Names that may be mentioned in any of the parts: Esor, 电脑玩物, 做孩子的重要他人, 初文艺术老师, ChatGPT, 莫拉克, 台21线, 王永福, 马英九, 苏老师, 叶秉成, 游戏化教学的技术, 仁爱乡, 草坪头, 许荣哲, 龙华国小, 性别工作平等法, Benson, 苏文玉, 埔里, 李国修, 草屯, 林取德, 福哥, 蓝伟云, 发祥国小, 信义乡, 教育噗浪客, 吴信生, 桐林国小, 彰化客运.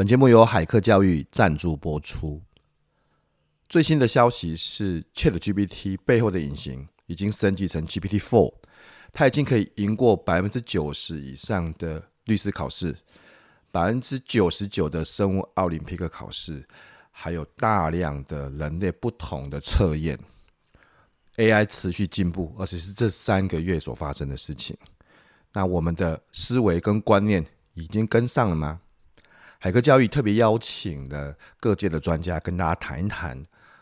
本节目由海克教育赞助播出。最新的消息是 ChatGPT 背后的隐形已经升级成 GPT-4， 它已经可以赢过 90% 以上的律师考试， 99% 的生物奥林匹克考试，还有大量的人类不同的测验。 AI 持续进步，而且是这3个月所发生的事情。那我们的思维跟观念已经跟上了吗？海克教育特别邀请了各界的专家跟大家谈一谈，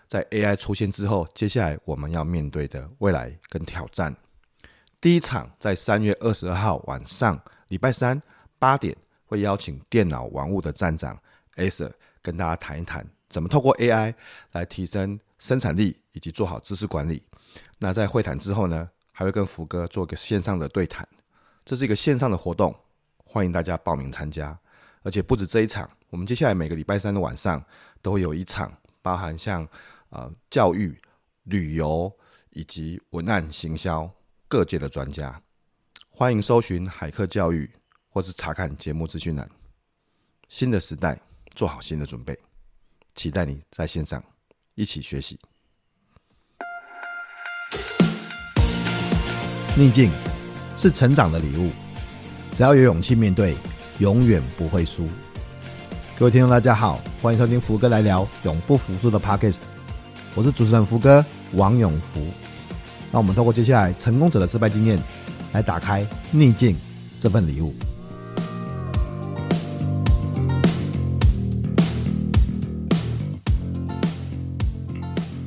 在 AI 出现之后，接下来我们要面对的未来跟挑战。第一场在3月22号晚上礼拜三8点，会邀请电脑玩物的站长 Esor 跟大家谈一谈怎么透过 AI 来提升生产力以及做好知识管理。那在会谈之后呢，还会跟福哥做个线上的对谈。这是一个线上的活动，欢迎大家报名参加。而且不止这一场，我们接下来每个礼拜三的晚上都会有一场，包含像教育、旅游以及文案行销各界的专家。欢迎搜寻海克教育或是查看节目资讯栏。新的时代，做好新的准备，期待你在线上一起学习。逆境是成长的礼物，只要有勇气面对，永远不会输。各位听众大家好，欢迎收听福哥来聊永不服输的 Podcast， 我是主持人福哥王永福。那我们透过接下来成功者的失败经验，来打开逆境这份礼物。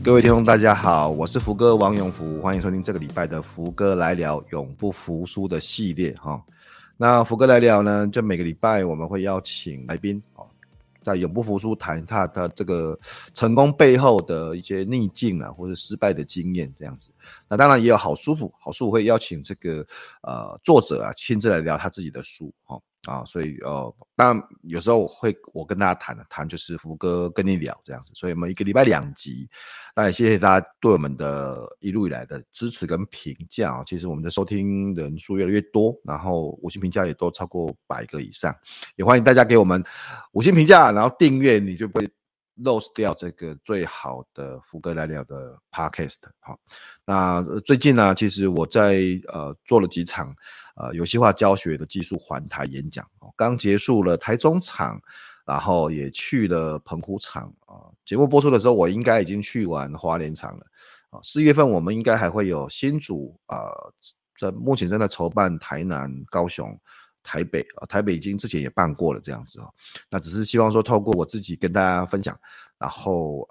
各位听众大家好，我是福哥王永福，欢迎收听这个礼拜的福哥来聊永不服输的系列。那福哥来聊呢，就每个礼拜我们会邀请来宾在永不服输谈他的这个成功背后的一些逆境或者失败的经验这样子。那当然也有好舒服会邀请这个作者亲自来聊他自己的书所以当然有时候我跟大家谈就是福哥跟你聊这样子，所以我们一个礼拜2集。那也谢谢大家对我们的一路以来的支持跟评价其实我们的收听人数越来越多，然后5星评价也都超过100个以上，也欢迎大家给我们5星评价，然后订阅，你就不会lose 掉这个最好的福哥来聊的 podcast。 那最近呢，其实我在做了几场游戏化教学的技术环台演讲，刚结束了台中场，然后也去了澎湖场节目播出的时候我应该已经去完花莲场了4月份我们应该还会有新竹目前正在筹办台南、高雄、台北已经之前也办过了这样子那只是希望说透过我自己跟大家分享，然后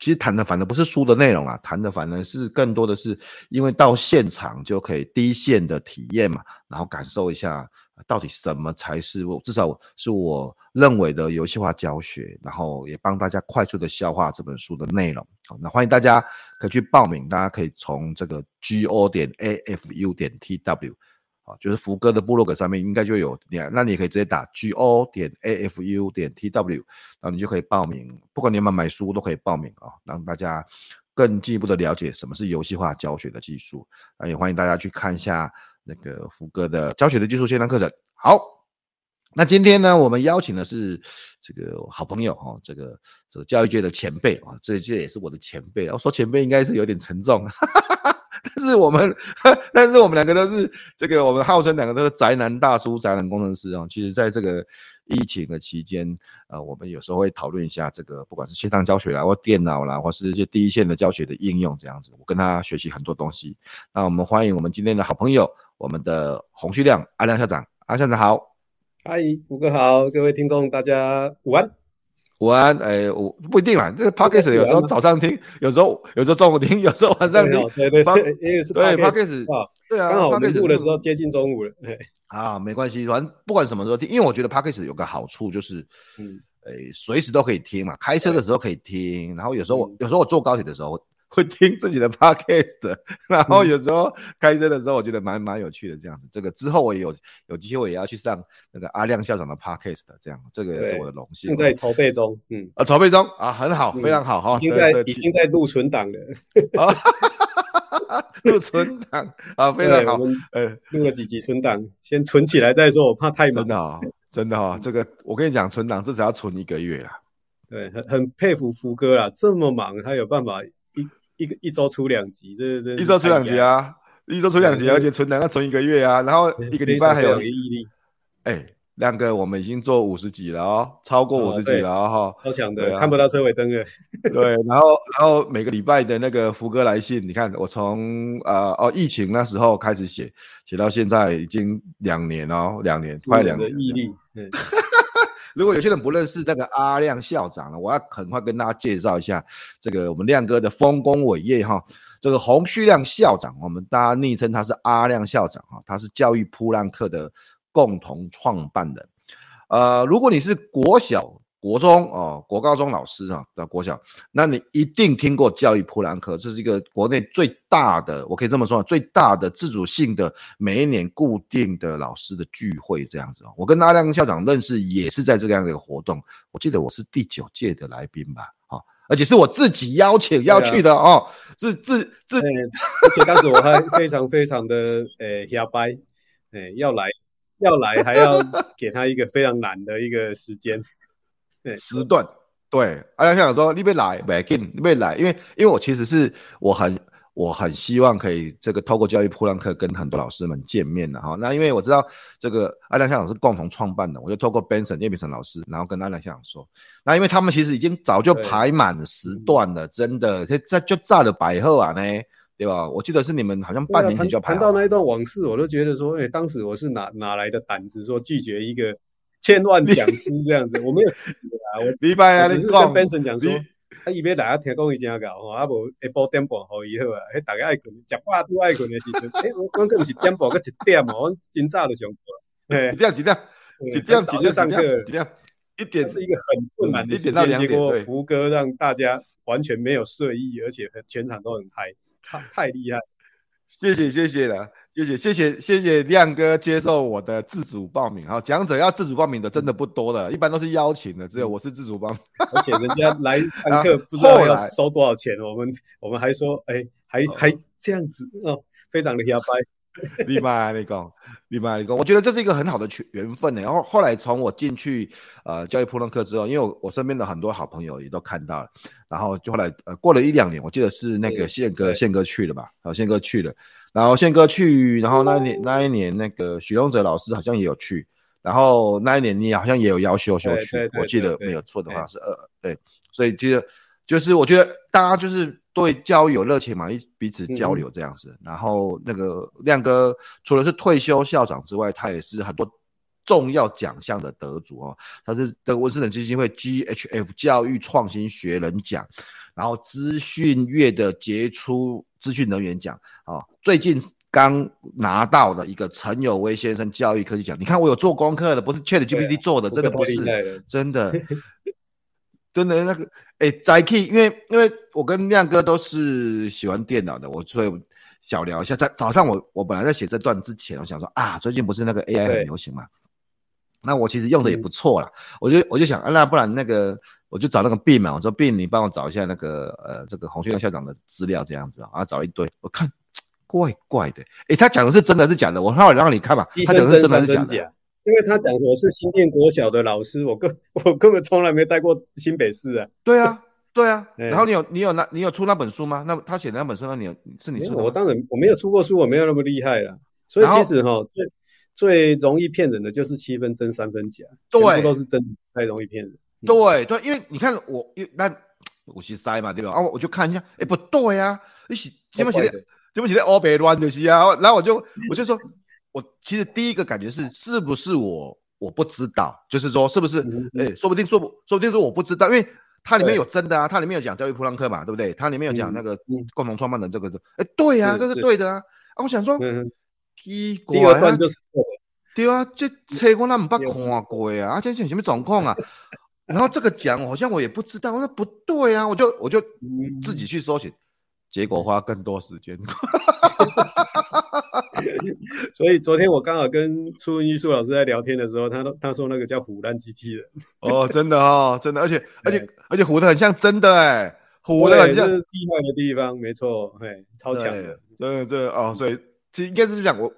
其实谈的反正不是书的内容谈的反正是更多的是因为到现场就可以第一线的体验嘛，然后感受一下到底什么才是至少是我认为的游戏化教学，然后也帮大家快速的消化这本书的内容。那欢迎大家可以去报名，大家可以从这个 go.afu.tw就是福哥的部落格上面应该就有，那你可以直接打 go.afu.tw， 然后你就可以报名，不管你有没有买书都可以报名让大家更进一步的了解什么是游戏化教学的技术。也欢迎大家去看一下那个福哥的教学的技术线上课程。好，那今天呢，我们邀请的是这个好朋友这个教育界的前辈这一届也是我的前辈，然后说前辈应该是有点沉重但是我们两个都是这个，我们号称两个都是宅男大叔、宅男工程师其实在这个疫情的期间我们有时候会讨论一下这个，不管是线上教学啦，或电脑啦，或是一些第一线的教学的应用这样子，我跟他学习很多东西。那我们欢迎我们今天的好朋友，我们的洪旭亮阿亮校长。阿校长好。嗨，福哥好，各位听众大家午安。午安，我不一定啦，这个 podcast 有时候早上听，有时候中午听，有时候晚上听，对，因为是 podcast 对啊，刚好我们录的时候接近中午了，对啊，没关系，反正不管什么时候听，因为我觉得 podcast 有个好处就是，随时都可以听嘛，开车的时候可以听，然后有时候我坐高铁的时候会听自己的 podcast， 然后有时候开车的时候我觉得蛮有趣的这样子。这个之后我也有机会也要去上那个阿亮校长的 podcast 这样，这个也是我的荣幸。现在筹备中，筹备中很好，非常好已经在录存档了。录存档非常好，录了几集存档，先存起来再说，我怕太忙。真的真的哈、哦，这个我跟你讲，存档至少要存1个月啦。对，很佩服福哥啦，这么忙他有办法一周出2集，这一周出2集啊，一周出2集，而且存档要存1个月啊，然后1个礼拜还有毅力。哎，亮哥，我们已经做50集了哦，超过50集了哦，超强的、啊，看不到车尾灯了。对，然后每个礼拜的那个福哥来信，你看我从疫情那时候开始写到现在已经2年哦，快2年。毅力。如果有些人不认识那个阿亮校长呢，我要很快跟大家介绍一下这个我们亮哥的丰功伟业哈。这个洪旭亮校长，我们大家昵称他是阿亮校长哈，他是教育噗浪客的共同创办人。如果你是国小、国中、国高中老师啊，国小，那你一定听过教育噗浪客，这是一个国内最大的，我可以这么说，最大的自主性的每一年固定的老师的聚会这样子。我跟阿亮校长认识也是在这样的一个活动，我记得我是第9届的来宾吧。而且是我自己邀请要去的哦，是自。而且当时我还非常非常的瞎掰，要来还要给他一个非常难的一个时间时段。对，阿亮校长说：“你别来，别紧，你别来，因为我其实是我很希望可以这个透过教育噗浪客跟很多老师们见面的哈。那因为我知道这个阿亮校长是共同创办的，我就透过 Benson 叶秉成老师，然后跟阿亮校长说，那因为他们其实已经早就排满时段了，真的，这就炸了百合啊呢。”对吧？我记得是你们好像半年前就要谈到那一段往事，我都觉得说，当时我是哪来的胆子说拒绝一个千万讲师这样子？我没有拒绝啊，我只是跟 Benson 讲说，他一边大家听讲伊真搞，啊无一波点半好以后啊，大家爱困，食饱都爱困的时阵，我更不是点半，个1点嘛，我真早就上课，一点早就上课，一点是一个很困难的时间，结果福哥让大家完全没有睡意，而且全场都很嗨。太厉害了，谢谢亮哥接受我的自主报名。好，讲者要自主报名的真的不多的，一般都是邀请的，只有我是自主报名。而且人家来上课不知道要收多少钱，我们还说，还这样子哦，非常的瞎掰。你妈，我觉得这是一个很好的缘分呢。然后后来从我进去教育噗浪客之后，因为我身边的很多好朋友也都看到了，然后就后来过了1-2年，我记得是那个宪哥去了吧？好，宪哥去了，然后宪哥去，然后那一年那个许荣哲老师好像也有去，然后那一年你好像也有邀修去，我记得没有错的话是对，所以记得就是我觉得大家就是。对交友热情嘛，彼此交流这样子。然后那个亮哥除了是退休校长之外，他也是很多重要奖项的得主哦。他是德国温斯顿基金会 GHF 教育创新学人奖，然后资讯月的杰出资讯人员奖啊，最近刚拿到的一个陈友威先生教育科技奖。你看我有做功课的，不是 ChatGPT 做的，真的不是，真的。真的那个宅 key， 因为我跟亮哥都是喜欢电脑的，所以小聊一下。在早上我本来在写这段之前，我想说啊，最近不是那个 AI 很流行嘛，那我其实用的也不错啦。我就想，那不然那个我就找那个 Bin 嘛，我说 Bin 你帮我找一下那个这个洪旭亮校长的资料这样子啊，找一堆，我看怪怪的，他讲的是真的是假的？我后来让你看嘛，他讲的是真的是假的？因为他讲我是新店国小的老师，我根本从来没带过新北市啊。对啊。然后你有出那本书吗？那他写的那本书，那你出的？我当然我没有出过书，我没有那么厉害啦。所以其实最容易骗人的就是7分真3分假，全部都是真的，太容易骗人。对，因为你看我是塞嘛，对吧？啊，我就看一下，不对啊，你写怎么写的？怎么写的？黑白乱就是啊。然后我就说。我其实第一个感觉是不是我不知道，就是说是不是说不定是我不知道，因为它里面有真的啊，它里面有讲教育噗浪客嘛，对不对？它里面有讲那个共同创办人这个，对啊，这是对的啊。啊，我想说，奇怪啊，第二段就是错的，对啊，这册我哪没捌看过啊，啊，这是什么状况啊？然后这个讲好像我也不知道，那不对啊，我就自己去搜寻。结果花更多时间，所以昨天我刚好跟初文艺术老师在聊天的时候，他说那个叫唬烂机器人哦，真的哦，真的，而且唬的很像真的唬的很像厉害的地方，没错，超强的，对哦，所以其实应该是讲我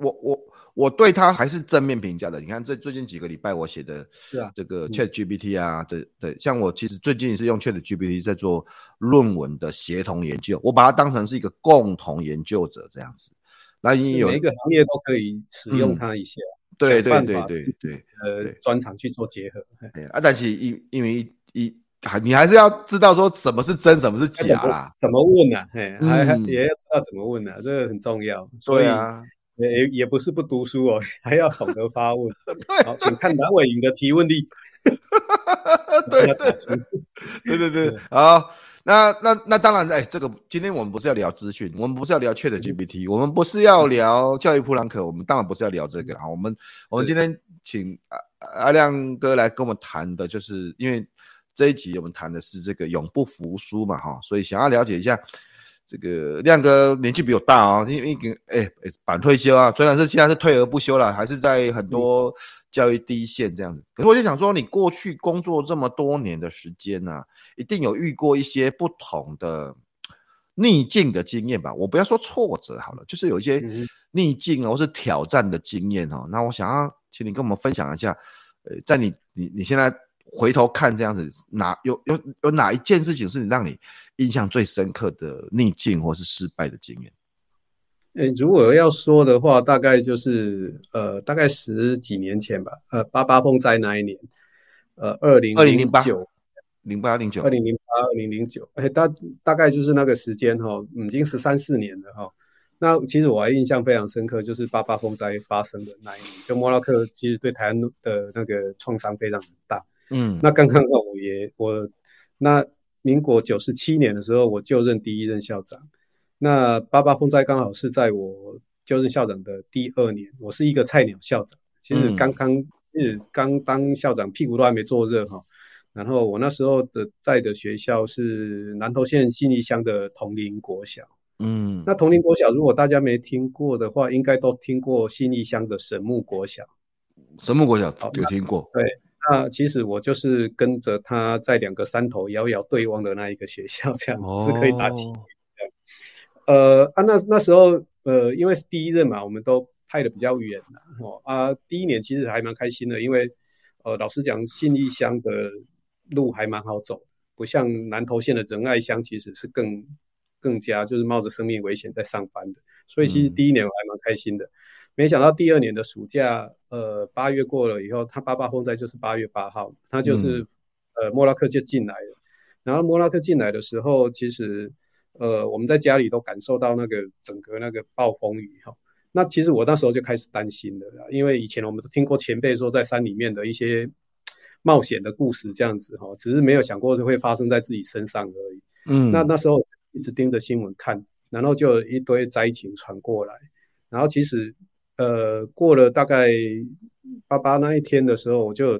我对他还是正面评价的。你看这最近几个礼拜我写的这个 ChatGPT 啊，对，像我其实最近是用 ChatGPT 在做论文的协同研究，我把它当成是一个共同研究者这样子。那你有每一个行业都可以使用它一些，对对对对对，专长去做结合。啊，但是因为你还是要知道说什么是真，什么是假啦，怎么问啊？也要知道怎么问啊，这个很重要。所以对啊。也不是不读书哦，还要懂得发问。好，请看蓝伟云的提问力。对，好，那当然，这个今天我们不是要聊资讯，我们不是要聊 ChatGPT，我们不是要聊教育普朗克，我们当然不是要聊这个啦。我们今天请阿亮哥来跟我们谈的，就是因为这一集我们谈的是这个永不服输嘛，所以想要了解一下。这个亮哥年纪比我大哦，因为晚退休啊，虽然是现在是退而不休了，还是在很多教育第一线这样子。可是我就想说，你过去工作这么多年的时间啊，一定有遇过一些不同的逆境的经验吧？我不要说挫折好了，就是有一些逆境或是挑战的经验哦。那我想要请你跟我们分享一下，在你现在回头看这样子，有哪一件事情是让你印象最深刻的逆境或是失败的经验？如果要说的话，大概就是大概十几年前吧，88风灾那一年，2008、2009，大概就是那个时间哈，已经13、14年了哈。那其实我还印象非常深刻，就是88风灾发生的那一年，就莫拉克其实对台湾的那个创伤非常大。那刚刚我那民国97年的时候，我就任第一任校长。那88风灾刚好是在我就任校长的第2年，我是一个菜鸟校长，其实刚当校长，屁股都还没坐热哈。然后我那时候在的学校是南投县信义乡的桐林国小。那桐林国小如果大家没听过的话，应该都听过信义乡的神木国小。神木国小有听过？对。那其实我就是跟着他在两个山头遥遥对望的那一个学校，这样子是可以打起。那时候因为是第一任嘛，我们都派的比较远啦。第一年其实还蛮开心的，因为老实讲，信义乡的路还蛮好走，不像南投县的仁爱乡其实是更加就是冒着生命危险在上班的，所以其实第一年我还蛮开心的。没想到第2年的暑假，8月过了以后，他88风灾就是8月8号，他就是莫拉克就进来了。然后莫拉克进来的时候，其实我们在家里都感受到那个整个那个暴风雨哈。那其实我那时候就开始担心了啦，因为以前我们都听过前辈说在山里面的一些冒险的故事这样子哈，只是没有想过会发生在自己身上而已。那时候一直盯着新闻看，然后就有一堆灾情传过来，然后其实。过了大概88那一天的时候，我有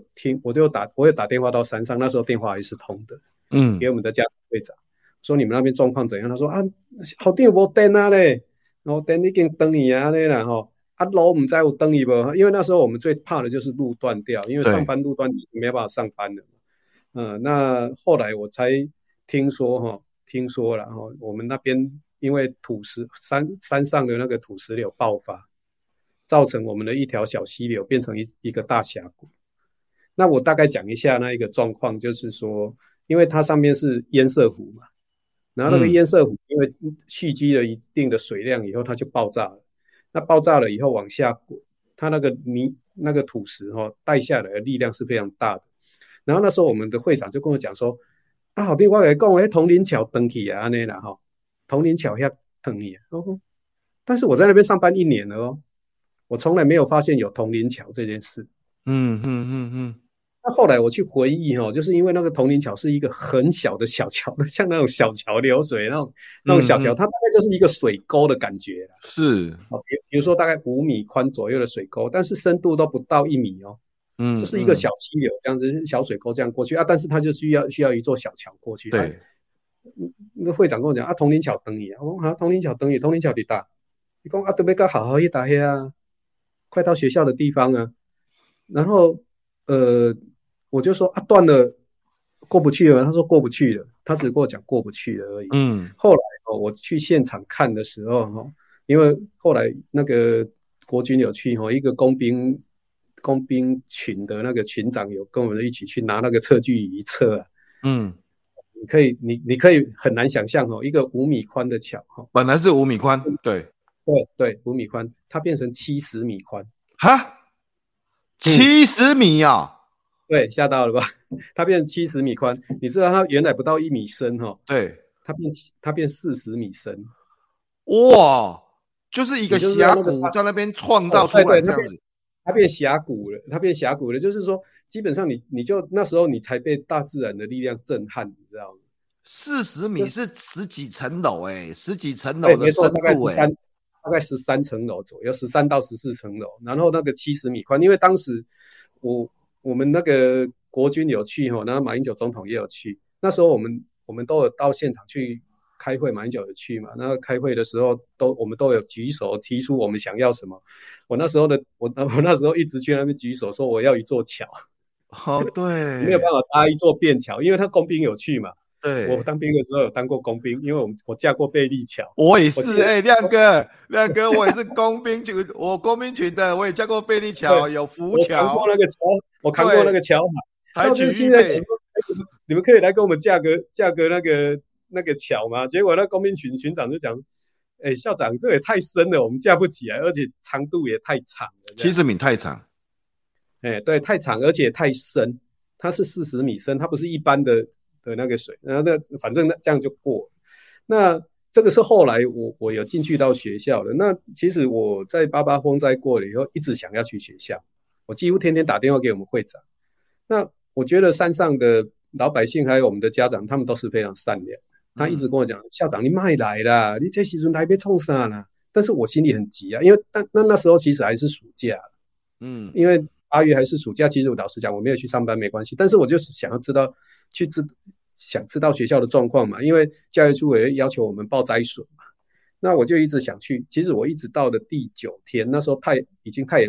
打电话到山上，那时候电话还是通的，给我们的家长会长说你们那边状况怎样？他说啊，好电无电啊嘞，然后电已经断去啊嘞啦吼，啊路唔知有断去无？因为那时候我们最怕的就是路断掉，因为上班路断没有办法上班了。那后来我才听说了哈，我们那边因为山上的那个土石流爆发。造成我们的一条小溪流变成一个大峡谷。那我大概讲一下那一个状况，就是说，因为它上面是堰塞湖嘛，然后那个堰塞湖因为蓄积了一定的水量以后，它就爆炸了。那爆炸了以后往下滚，它那个土石带下来的力量是非常大的。然后那时候我们的会长就跟我讲说，啊，好，我来讲，桐林桥断去啊，安尼啦吼，桐林桥遐断去啊。但是我在那边上班1年了哦。我从来没有发现有桐林桥这件事。那后来我去回忆就是因为那个桐林桥是一个很小的小桥，像那种小桥流水那种小桥，它大概就是一个水沟的感觉啦。是，比如说大概5米宽左右的水沟，但是深度都不到1米哦。就是一个小溪流这样子，小水沟这样过去啊，但是它就需要一座小桥过去。对。那会长跟我讲啊，桐林桥等你啊，我讲啊，桐林桥等你，桐林桥在哪？你讲啊，都要到好好去搭遐。快到学校的地方啊，然后我就说啊，断了，过不去了。他说过不去了，他只跟我讲过不去了而已。后来我去现场看的时候因为后来那个国军有去一个工兵群的那个群长有跟我们一起去拿那个测距仪测啊，嗯，你可以很难想象一个5米宽的桥，本来是5米宽，对，5米宽，它变成70米宽，哈，70米啊，对，吓到了吧？它变成70米宽，你知道它原来不到1米深，对，它变40米深，哇，就是一个峡谷在那边创造出来这样子。它变峡谷了，就是说，基本上你就那时候你才被大自然的力量震撼，你知道吗？40米是十几层楼哎，十几层楼的深度哎，大概13层楼左右，13到14层楼。然后那个70米宽，因为当时我们那个国军有去哈，然后马英九总统也有去，那时候我们都有到现场去开会，马英九有去嘛？那开会的时候我们都有举手提出我们想要什么。我那时候一直去那边举手说我要一座桥。哦，对，没有办法搭一座便桥，因为他工兵有去嘛。对，我当兵的时候有当过工兵，因为我架过贝利桥。我也是，亮哥，我也是工兵群，我工兵群的，我也架过贝利桥，有浮桥。我扛过那个桥，还举玉佩。你们可以来跟我们架个那个桥嘛，结果那工兵群群长就讲，哎，校长这也太深了，我们架不起来，而且长度也太长了，70米太长，哎，对，太长而且太深，它是40米深，它不是一般的那个水，然后反正这样就过了。那这个是后来我有进去到学校的，那其实我在88风灾过了以后，一直想要去学校，我几乎天天打电话给我们会长。那我觉得山上的老百姓还有我们的家长，他们都是非常善良。他一直跟我讲，校长你别来啦，你这时候来要做什么啦？但是我心里很急啊，因为那时候其实还是暑假，嗯，因为8月还是暑假，其实我老实讲我没有去上班没关系，但是我就是想要知道想知道学校的状况嘛，因为教育处也要求我们报灾损嘛，那我就一直想去，其实我一直到了第9天，那时候太阳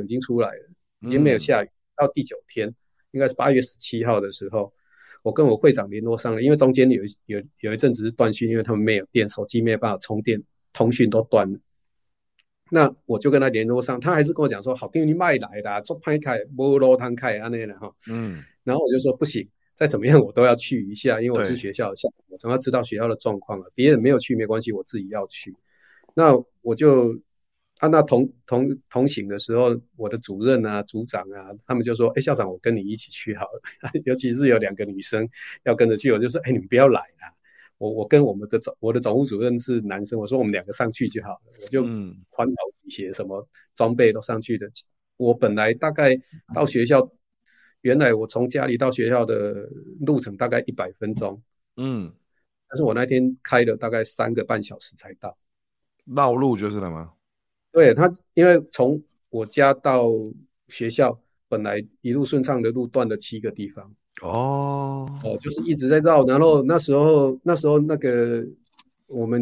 已经出来了，已经没有下雨，到第9天应该是8月17号的时候。我跟我会长联络上了，因为中间有一阵子是断讯，因为他们没有电，手机没有办法充电，通讯都断了。那我就跟他联络上，他还是跟我讲说：“好，你别来啦，做歹开，无路通开安尼啦哈。”嗯，然后我就说不行，再怎么样我都要去一下，因为我是学校的校长，我总要知道学校的状况了。别人没有去没关系，我自己要去。那我就那同行的时候，我的主任啊、组长啊，他们就说：“哎，校长，我跟你一起去好了。”尤其是有2个女生要跟着去，我就说：“哎，你们不要来啦！我跟我的总务主任是男生，我说我们2个上去就好了。”我就穿好雨鞋，什么装备都上去的。我本来大概到学校，原来我从家里到学校的路程大概100分钟，嗯，但是我那天开了大概3个半小时才到。绕路就是了吗？对，他因为从我家到学校本来一路顺畅的路断了7个地方，哦，就是一直在绕。然后那时候那个我们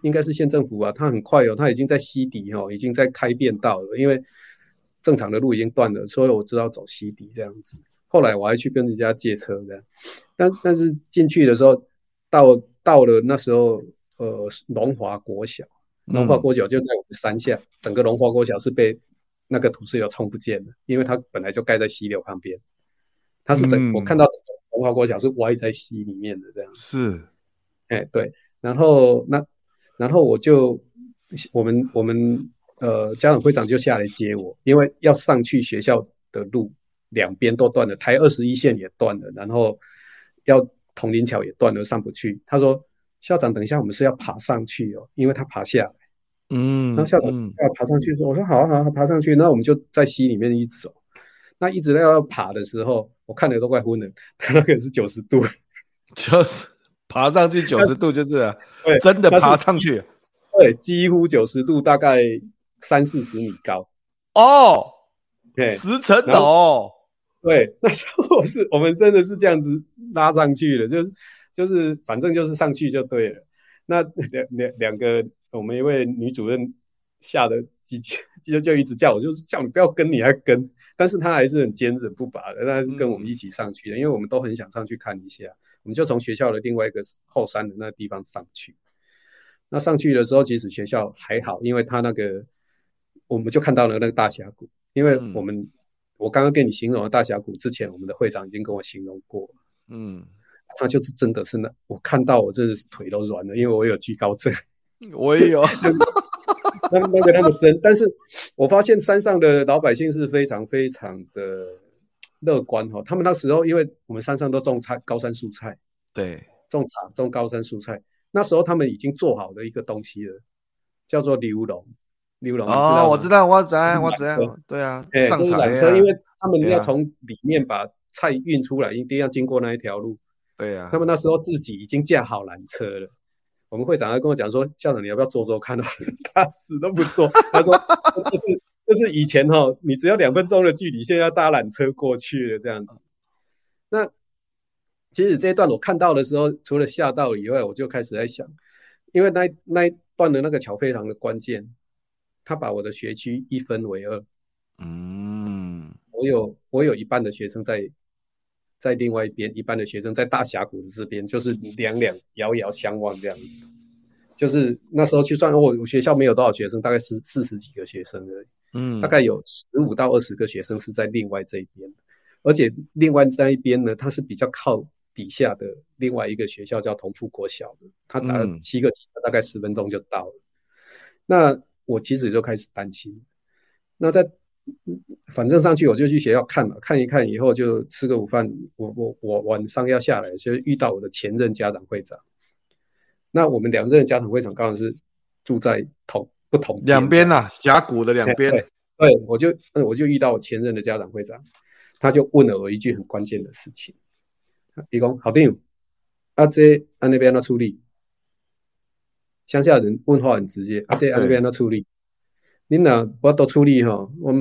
应该是县政府啊，他很快他已经在西底已经在开便道了，因为正常的路已经断了，所以我知道走西底这样子。后来我还去跟人家借车的，但是进去的时候到了那时候龙华国小。龙华国小就在我们山下，整个龙华国小是被那个土石流冲不见的，因为它本来就盖在溪流旁边，它是我看到整个龙华国小是歪在溪里面的这样。是，哎，对。然后我们家长会长就下来接我，因为要上去学校的路两边都断了，台21线也断了，然后要统林桥也断了，上不去。他说：“校长，等一下，我们是要爬上去哦，因为他爬下来。”嗯，然后校长要爬上去，说：“我说好啊，好啊，爬上去。”那我们就在溪里面一直走。那一直要爬的时候，我看了都快昏了。他那个是90度，就是爬上去90度，就是啊，真的爬上去，对，几乎90度，大概30-40米高。哦，对，10层楼。对，那时候我们真的是这样子拉上去的，就是反正就是上去就对了。那两个我们一位女主任吓得就一直叫我，就是叫你不要跟你还跟，但是她还是很坚韧不拔的，她还是跟我们一起上去的，因为我们都很想上去看一下。我们就从学校的另外一个后山的那个地方上去。那上去的时候其实学校还好，因为它那个我们就看到了那个大峡谷，因为我刚刚跟你形容的大峡谷，之前我们的会长已经跟我形容过，他就是真的是那，我看到我真的是腿都软了，因为我有惧高症，我也有那个那么深，但是我发现山上的老百姓是非常非常的乐观哈、哦，他们那时候因为我们山上都种菜，高山蔬菜，对，种茶种高山蔬菜，那时候他们已经做好的一个东西了，叫做牛笼。牛笼哦，我知道，我知道，对啊，上车、就是啊，因为他们要从里面把菜运出来，一定要经过那一条路。对啊，他们那时候自己已经架好缆车了。我们会长跟我讲说，校长你要不要做做看啊？他死都不做。他说就是以前哈、哦，你只要2分钟的距离，现在要搭缆车过去了这样子。那其实这一段我看到的时候，除了吓到以外，我就开始在想，因为那一段的那个桥非常的关键，他把我的学区一分为二。我有一半的学生在另外一边，一半的学生在大峡谷的这边，就是两遥遥相望这样子。就是那时候去算，我学校没有多少学生，大概40几个学生而已。大概有15到20个学生是在另外这一边，而且另外那一边呢，它是比较靠底下的另外一个学校叫同富国小的，它打了7个机车，大概10分钟就到了。那我其实就开始担心，那反正上去我就去学校看嘛，看一看以后就吃个午饭。我晚上要下来，就遇到我的前任家长会长。那我们两任家长会长刚好是住在不同两边啦、啊，峡谷的两边。对，我就遇到我前任的家长会长，他就问了我一句很关键的事情。他说：“校长，啊这按那边要处理。”乡下人问话很直接，啊，这安那边怎处理？你那我都处理吼，我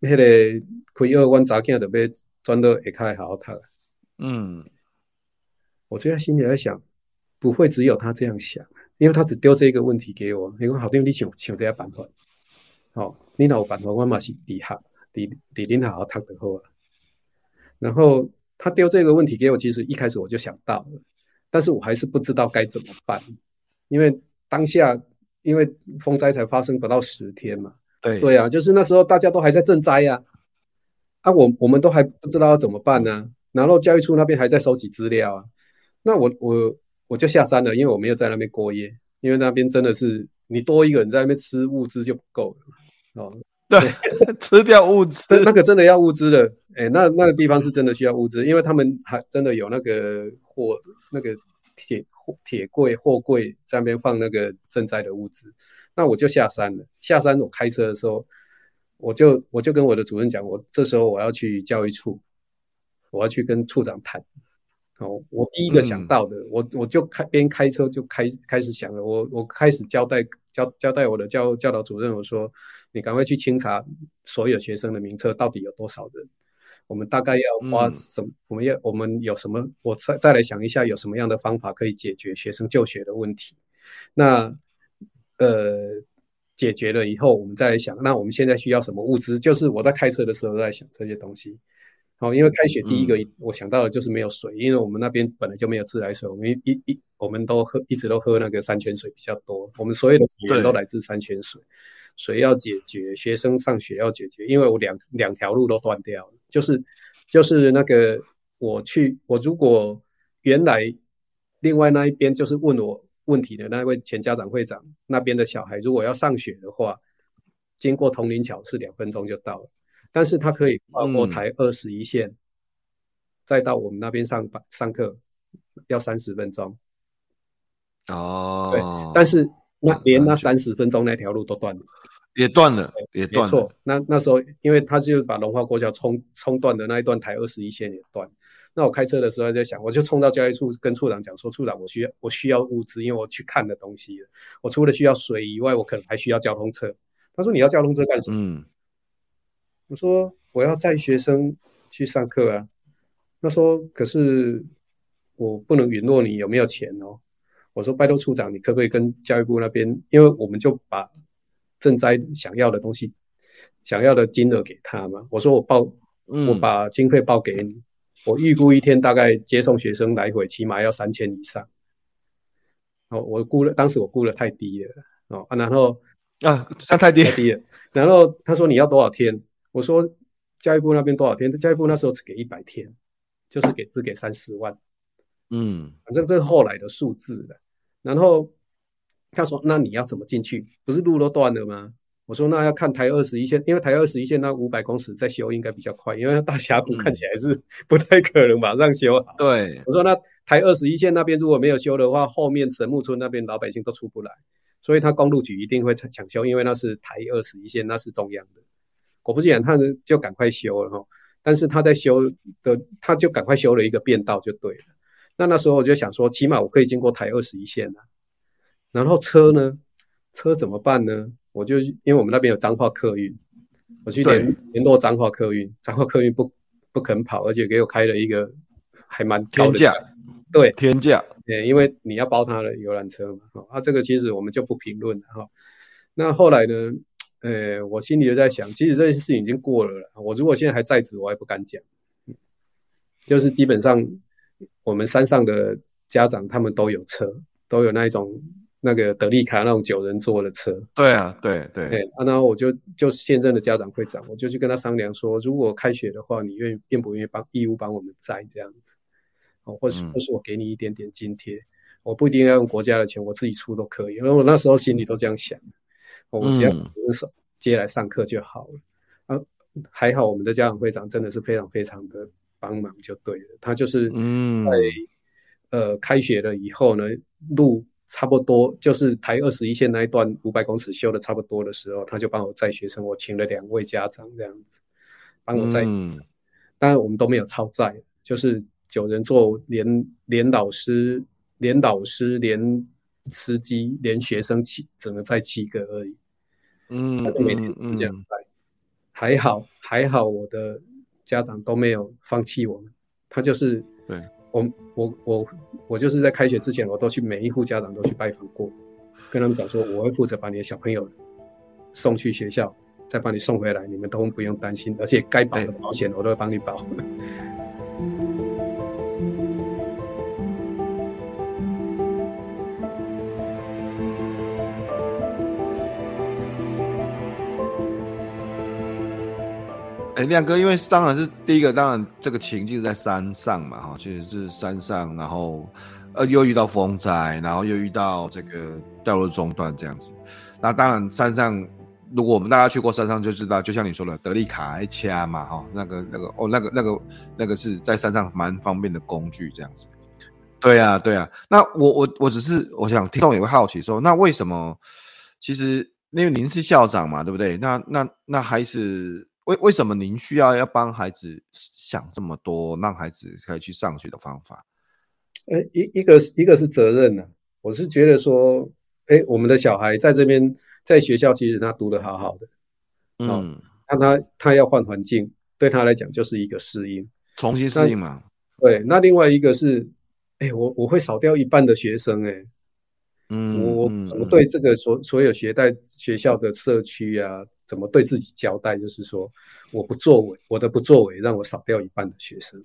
迄个开学，我查囝就要转到下开好好读。我就在心里在想，不会只有他这样想，因为他只丢这个问题给我。你讲好听，你想这个办法，哦，你若有办法，我嘛是伫恁好好读就好啊。然后他丢这个问题给我，其实一开始我就想到了，但是我还是不知道该怎么办，因为当下因为风灾才发生不到10天嘛，对啊，就是那时候大家都还在赈灾呀，我们都还不知道要怎么办呢、啊。然后教育处那边还在收集资料啊，那我就下山了，因为我没有在那边过夜，因为那边真的是你多一个人在那边吃物资就不够了、哦、对，吃掉物资，那个真的要物资的，那个地方是真的需要物资，因为他们还真的有那个货那个。铁柜货柜在那边放那个赈灾的物资，那我就下山了。下山我开车的时候，我就跟我的主任讲，我这时候我要去教育处，我要去跟处长谈。哦，我第一个想到的，我就边开车就开始想了，我开始交代我的教导主任，我说你赶快去清查所有学生的名册，到底有多少人。我们大概要花什么？我们有什么？我再来想一下，有什么样的方法可以解决学生就学的问题？那解决了以后，我们再来想，那我们现在需要什么物资？就是我在开车的时候在想这些东西。好、哦，因为开学第一个我想到的就是没有水，因为我们那边本来就没有自来水，我们一直都喝那个山泉水比较多，我们所有的水源都来自山泉水。水要解决，学生上学要解决，因为我两条路都断掉了。就是那个我如果原来另外那一边就是问我问题的那位前家长会长那边的小孩，如果要上学的话，经过桐林桥是2分钟就到了，但是他可以跨过台21线、再到我们那边上课要30分钟。哦，对，但是那连那30分钟那条路都断了。也断了。没错，那时候因为他就把龙华国小冲断的那一段台21线也断。那我开车的时候在想，我就冲到教育处跟处长讲说，处长我需要物资，因为我去看的东西了，我除了需要水以外，我可能还需要交通车。他说你要交通车干什么？我说我要载学生去上课啊。他说可是我不能允诺你有没有钱哦。我说拜托处长，你可不可以跟教育部那边，因为我们就把赈灾想要的东西，想要的金额给他嘛。我说我把经费报给你，我预估一天大概接送学生来回起码要3000以上。哦，当时我估得太低了。哦，然后啊，他太低太低了。然后他说你要多少天？我说教育部那边多少天？教育部那时候只给100天，就是只给30万。嗯，反正这是后来的数字了。然后他说那你要怎么进去？不是路都断了吗？我说那要看台21线，因为台21线那500公尺再修应该比较快，因为大峡谷看起来是不太可能马上修好。对，我说那台21线那边如果没有修的话，后面神木村那边老百姓都出不来，所以他公路局一定会抢修，因为那是台21线，那是中央的。果不其然，他就赶快修了齁，但是他在修的，他就赶快修了一个变道就对了。那时候我就想说，起码我可以经过台21线啊。然后车呢？车怎么办呢？我就因为我们那边有彰化客运，我去联络彰化客运，彰化客运不肯跑，而且给我开了一个还蛮高的天价，对天价，因为你要包他的游览车嘛。啊，这个其实我们就不评论了哈。那后来呢？我心里就在想，其实这件事情已经过了啦。我如果现在还在职，我还不敢讲。就是基本上我们山上的家长他们都有车，都有那一种。那个德利卡那种9人座的车，对啊，对对，啊，然后我就现任的家长会长，我就去跟他商量说，如果开学的话，你愿不愿意义务帮我们载这样子，哦，或是我给你一点点津贴，我不一定要用国家的钱，我自己出都可以。因为我那时候心里都这样想，哦，我只要接来上课就好了。啊，还好我们的家长会长真的是非常非常的帮忙就对了，他就是在开学了以后呢，路差不多就是台21线那一段500公尺修的差不多的时候，他就帮我载学生，我请了2位家长这样子帮我载，当然我们都没有超载，就是9人座连老师连司机连学生只能载7个而已，他就每天这样载，还好我的家长都没有放弃我们，他就是对我就是在开学之前，我都去每一户家长都去拜访过，跟他们讲说，我会负责把你的小朋友送去学校，再把你送回来，你们都不用担心，而且该保的保险我都会帮你保。亮哥，因为当然是第一个，当然这个情境在山上嘛，其实是山上，然后又遇到风灾，然后又遇到这个道路中断这样子。那当然山上，如果我们大家去过山上就知道，就像你说的，德利卡一掐嘛，那个是在山上蛮方便的工具这样子。对啊，对啊。那我只是我想听众也会好奇说，那为什么？其实因为您是校长嘛，对不对？那还是。为什么您需要帮孩子想这么多，让孩子可以去上学的方法？一个是责任啊，我是觉得说，我们的小孩在这边在学校，其实他读得好好的，他要换环境，对他来讲就是一个适应，重新适应嘛。对，那另外一个是，我会少掉1半的学生，我怎么对这个所有学校的社区啊？怎么对自己交代？就是说，我不作为，我的不作为让我少掉1半的学生，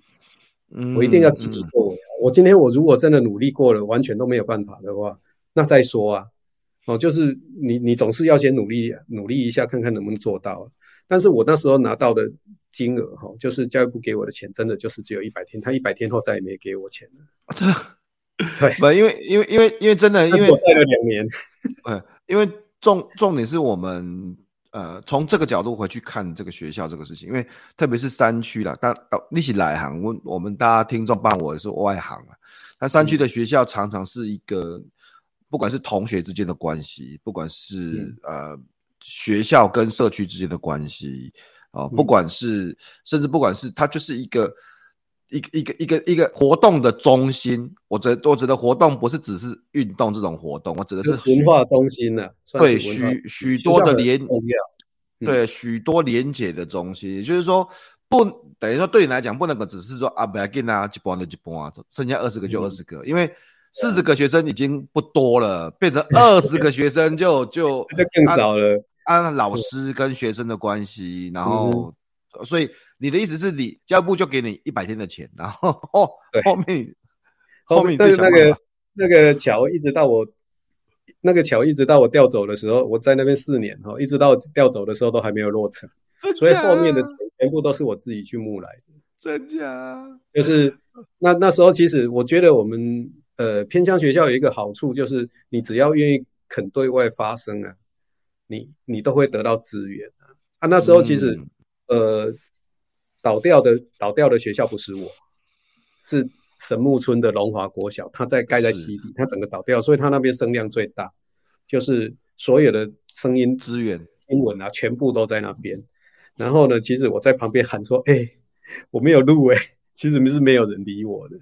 我一定要积极作为啊！我今天我如果真的努力过了，完全都没有办法的话，那再说啊。就是你总是要先努力一下，看看能不能做到啊。但是我那时候拿到的金额就是教育部给我的钱，真的就是只有100天，他100天后再也没给我钱了。啊，真的？对，因为真的，因为我带了2年，因为重点是我们。从这个角度回去看这个学校这个事情，因为特别是山区啦，你是内行，我们大家听众伴我也是外行啦。那山区的学校常常是一个，不管是同学之间的关系，不管是学校跟社区之间的关系，不管是甚至不管是它就是一个活动的中心。我指的活动不是只是运动这种活动，我指的是文化中心啊，对，许多的许多连结的中心，也就是说不等于说对你来讲不能只是说啊不要紧啊，一半就一半，剩下20个就20个，因为40个学生已经不多了，变成20个学生就更少了，按老师跟学生的关系，然后所以你的意思是你教育部就给你100天的钱，然后后面你自己想办法。那个桥一直到我那个桥一直到我调走的时候，我在那边4年，一直到我调走的时候都还没有落成，所以后面的钱全部都是我自己去募来的。真假？就是那时候其实我觉得我们偏乡学校有一个好处，就是你只要愿意肯对外发声啊，你都会得到资源啊。那时候其实倒掉的学校不是我，是神木村的龙华国小，它盖在西底，它整个倒掉，所以它那边声量最大，就是所有的声音资源新闻啊全部都在那边。然后呢，其实我在旁边喊说我没有路其实是没有人理我的。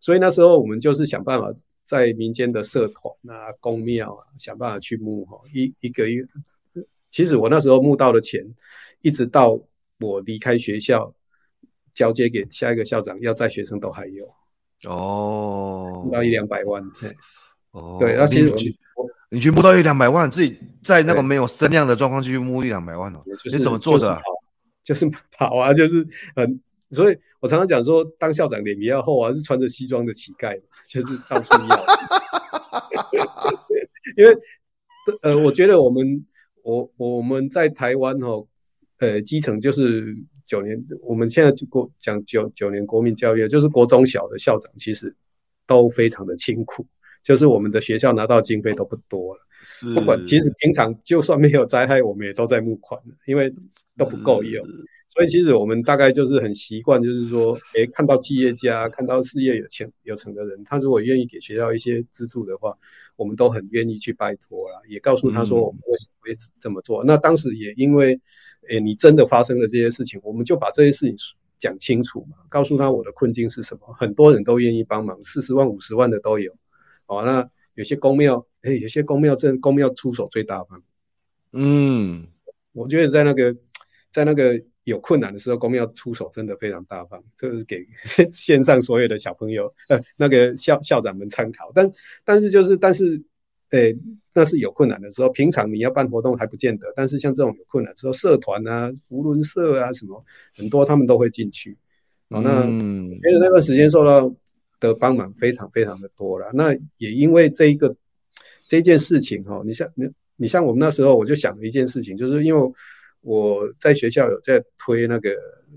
所以那时候我们就是想办法在民间的社团啊、公庙啊想办法去募一个。其实我那时候募到的钱，一直到我离开学校交接给下一个校长，要在学生都还有募到100-200万。对，然后其实你去募到100-200万，自己在那个没有声量的状况去募100-200万哦，你怎么做的啊？就是跑啊，就是所以我常常讲说，当校长脸皮要厚啊，是穿着西装的乞丐嘛，就是到处要。因为我觉得我们在台湾基层就是9年，我们现在就讲9年国民教育，就是国中小的校长其实都非常的辛苦，就是我们的学校拿到经费都不多了。是，不管其实平常就算没有灾害，我们也都在募款，因为都不够用。所以其实我们大概就是很习惯，就是说看到企业家、看到事业有成的人，他如果愿意给学校一些资助的话，我们都很愿意去拜托啦，也告诉他说我们为什么会这么做。那当时也因为你真的发生了这些事情，我们就把这些事情讲清楚嘛，告诉他我的困境是什么，很多人都愿意帮忙，40万、50万的都有。那有些公庙有些公庙出手最大方。我觉得在那个有困难的时候，公庙出手真的非常大方，就是给线上所有的小朋友那个校长们参考。但是那是有困难的时候，平常你要办活动还不见得，但是像这种有困难的时候，社团啊、扶轮社啊什么很多他们都会进去。那觉得那段时间受到的帮忙非常非常的多了。那也因为这件事情你像我们那时候我就想了一件事情，就是因为我在学校有在推那个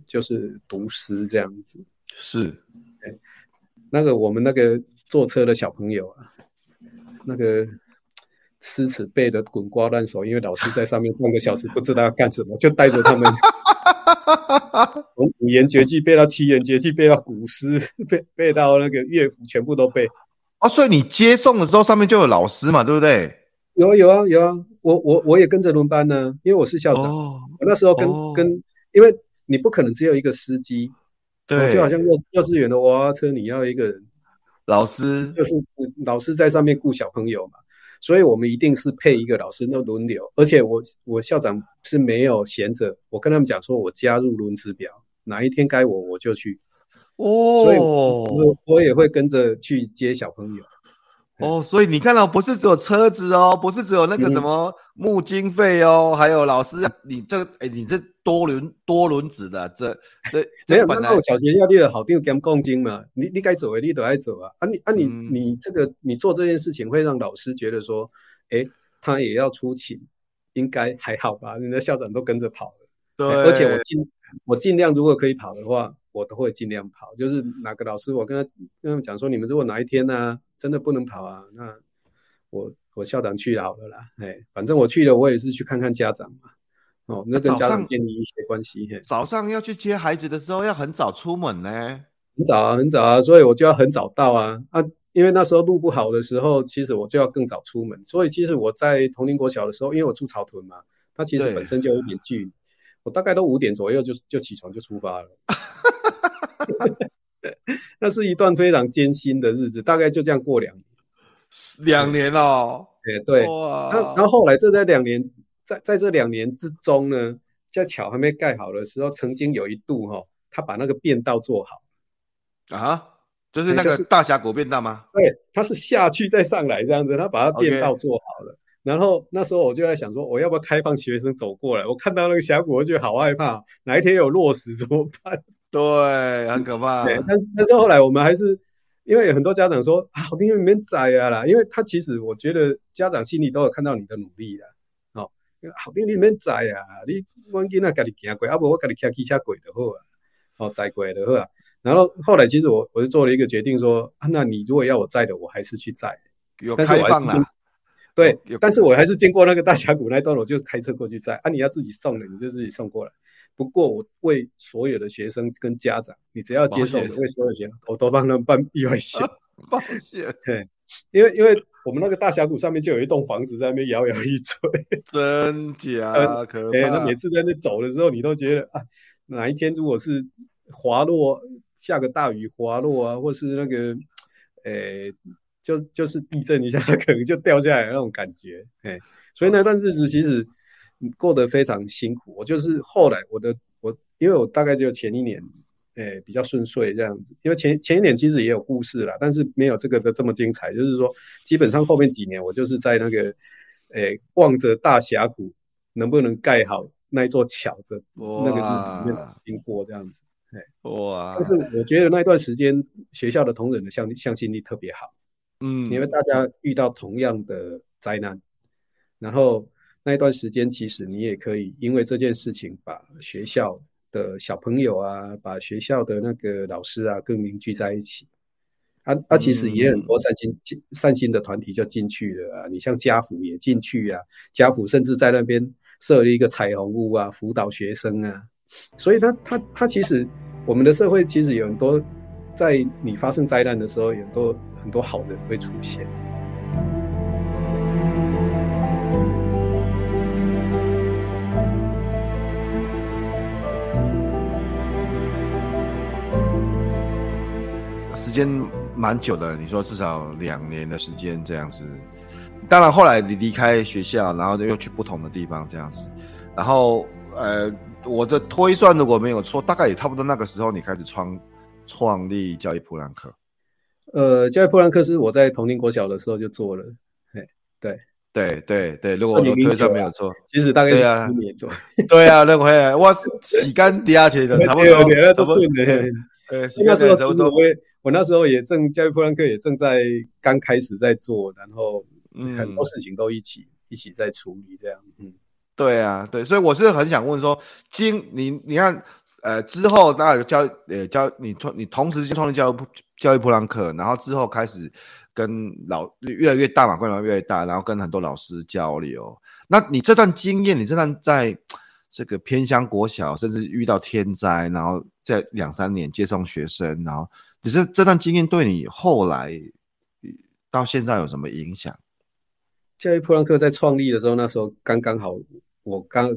就是读诗这样子。是，那个我们那个坐车的小朋友啊，那个诗词背的滚瓜烂熟，因为老师在上面半个小时不知道要干什么，就带着他们从五言绝句背到七言绝句，背到古诗，背到那个乐府，全部都背。所以你接送的时候上面就有老师嘛，对不对？有啊，我也跟着轮班呢，因为我是校长。我那时候因为你不可能只有一个司机，对，就好像幼稚园的娃娃车，你要一个人老师，就是老师在上面顾小朋友嘛，所以我们一定是配一个老师，那轮流。而且我校长是没有闲着，我跟他们讲说，我加入轮值表，哪一天该我就去。所以我也会跟着去接小朋友。所以你看到不是只有车子不是只有那个什么募经费还有老师，你这多轮子的这没有那种小学校立了好定兼共经嘛，你该走你都爱走啊。你做这件事情会让老师觉得说，他也要出勤，应该还好吧？人家校长都跟着跑了。对，而且我尽量如果可以跑的话，我都会尽量跑。就是哪个老师，我跟他们讲说，你们如果哪一天真的不能跑啊，那我校长去好了啦，反正我去了，我也是去看看家长嘛。那跟家长建立一些关系。早上要去接孩子的时候要很早出门呢。很早啊，所以我就要很早到啊。因为那时候路不好的时候，其实我就要更早出门。所以其实我在桐林国小的时候，因为我住草屯嘛，它其实本身就有点距离，我大概都5点左右就起床就出发了。那是一段非常艰辛的日子，大概就这样过2年。2年对。然后后来这2年，在这2年之中呢，在桥还没盖好的时候，曾经有一度他把那个便道做好啊，就是那个大峡谷便道吗？对，他是下去再上来这样子，他把它便道做好了。然后那时候我就在想说，我要不要开放学生走过来？我看到那个峡谷，我就好害怕，哪一天有落石怎么办？对，很可怕。但是后来我们还是因为有很多家长说啊，我宁愿免宰啊啦，因为他其实我觉得家长心里都有看到你的努力啦，哦，好命你免宰啊，你我囡仔家己行过，啊不我家己骑车过就好啊，哦载过就好啊。然后后来其实我就做了一个决定说，啊，那你如果要我载的，我还是去载，有开放啦。对，但是我还是经过那个大峡谷那段，我就开车过去载。啊，你要自己送的，你就自己送过来。不过我为所有的学生跟家长，你只要接受我为所有学生，我都帮他们办意外险。保险，对，因为我们那个大峡谷上面就有一栋房子在那边摇摇欲坠，真假可怕。那每次在那走的时候，你都觉得啊，哪一天如果是滑落，下个大雨滑落啊，或是那个，就是地震一下，可能就掉下来那种感觉，所以那段日子其实过得非常辛苦。我就是后来我因为我大概只有前一年，比较顺遂这样子，因为前一年其实也有故事啦，但是没有这个的这么精彩。就是说，基本上后面几年我就是在那个，望着大峡谷能不能盖好那一座桥的那个日子里面经过这样子。哇！但是我觉得那段时间学校的同仁的向心力特别好。嗯，因为大家遇到同样的灾难，然后那一段时间其实你也可以因为这件事情把学校的小朋友啊，把学校的那个老师啊更凝聚在一起。啊其实也很多善心的团体就进去了啊，你像家福也进去啊，家福甚至在那边设立一个彩虹屋啊，辅导学生啊。所以他其实我们的社会其实有很多，在你发生灾难的时候有很多好人会出现。时间蛮久的，你说至少2年的时间这样子。当然后来你离开学校，然后又去不同的地方这样子。然后我这推算如果没有错，大概也差不多那个时候你开始创立教育普朗克。教育普朗克是我在同林国小的时候就做了，对，如果我推算没有错，其实大概是10年左右。对啊，那回来我洗干第二天的，差不多。对，做准的。那时候其实我那时候也正教育普朗克也正在刚开始在做，然后很多事情都一起在处理这样。嗯，对啊，对，所以我是很想问说，你看。之后那有你同时创立教育普朗克，然后之后开始跟越来越大嘛，规模越来越大，然后跟很多老师交流。那你这段经验，你这段在这个偏乡国小，甚至遇到天灾，然后在2-3年接送学生，然后只是这段经验对你后来到现在有什么影响？教育普朗克在创立的时候，那时候刚好我刚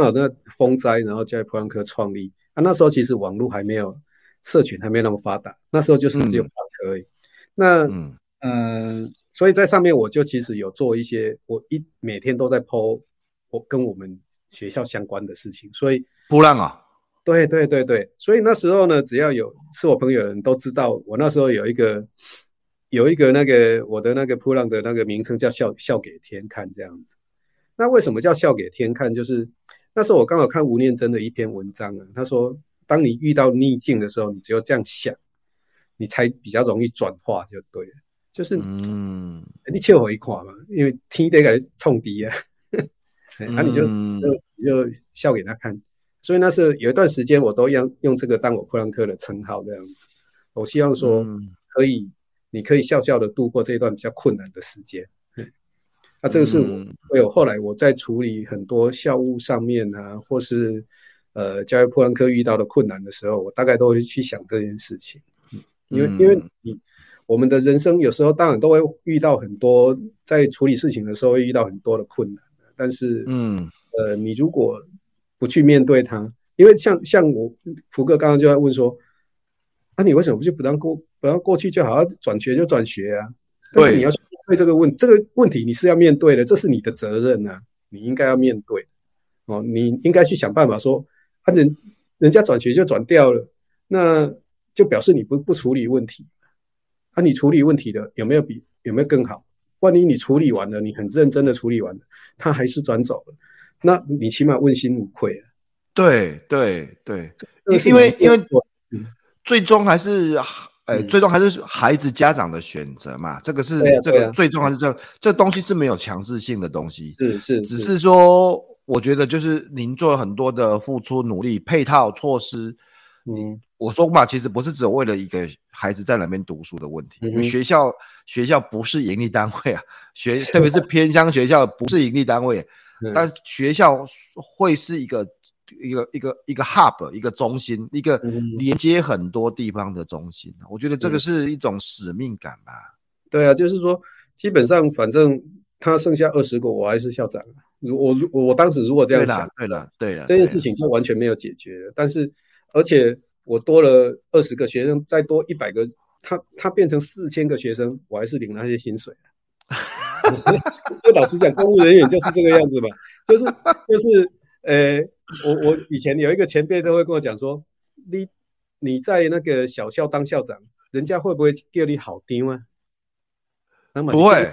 好那风灾，然后教育普朗克创立啊。那时候其实网络还没有，社群还没有那么发达，那时候就是只有普朗克而已。所以在上面我就其实有做一些，每天都在 po 我跟我们学校相关的事情。所以普朗啊，对，所以那时候呢，只要有是我朋友的人都知道，我那时候有一个那个我的那个普朗的那个名称叫笑给天看这样子。那为什么叫笑给天看？就是那时候我刚好看吴念真的一篇文章啊，他说当你遇到逆境的时候，你只有这样想，你才比较容易转化就对了。就是你笑我一看嘛，因为天在给你冲低啊，那你就笑给他看。所以那是有一段时间我都用这个当我普朗克的称号这样子。我希望说可以，你可以笑笑的度过这段比较困难的时间。那这个是我后来我在处理很多校务上面啊，或是教育普朗克遇到的困难的时候，我大概都会去想这件事情。因为我们的人生有时候当然都会遇到很多，在处理事情的时候会遇到很多的困难，但是你如果不去面对它，因为像我福哥刚刚就在问说，啊你为什么就不让过去就好，转学就转学啊？但是你要去对这个问题你是要面对的，这是你的责任啊，你应该要面对哦，你应该去想办法说啊，人家转学就转掉了，那就表示你不处理问题啊，你处理问题的有没有更好？万一你处理完了，你很认真的处理完了，他还是转走了，那你起码问心无愧啊。对，因为最终还是最终还是孩子家长的选择嘛，这个是这个最重要是这东西是没有强制性的东西，是只是说我觉得就是您做了很多的付出努力配套措施，我说嘛，其实不是只有为了一个孩子在那边读书的问题，因为学校不是盈利单位啊，特别是偏乡学校不是盈利单位，但学校会是一个 hub 一个中心，一个连接很多地方的中心，我觉得这个是一种使命感吧。对啊，就是说基本上反正他剩下20个我还是校长，我当时如果这样想，对了，这件事情就完全没有解决了，但是而且我多了20个学生，再多100个，他变成4000个学生，我还是领那些薪水。这老实讲，公务人员就是这个样子吧，就是我以前有一个前辈都会跟我讲说，你在那个小校当校长，人家会不会叫你好丁啊？不会，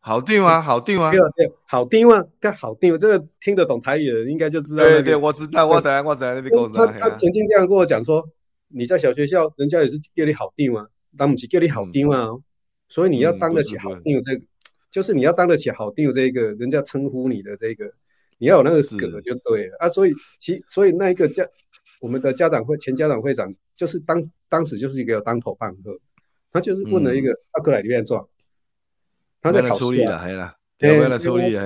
好丁啊，对，好丁啊，跟好丁，这个听得懂台语的人应该就知道。对，我知道，我知道那边讲啥。他曾经这样跟我讲说，你在小学校，人家也是叫你好丁啊，但不是叫你好丁啊，所以你要当得起好丁这个，就是你要当得起好丁这个，人家称呼你的这个。你要有那个格就对了啊，所以那一个我们的家长会前家长会长就是当时就是一个当头棒喝，他就是问了一个阿克莱里面状，他在考试了，为了处理了，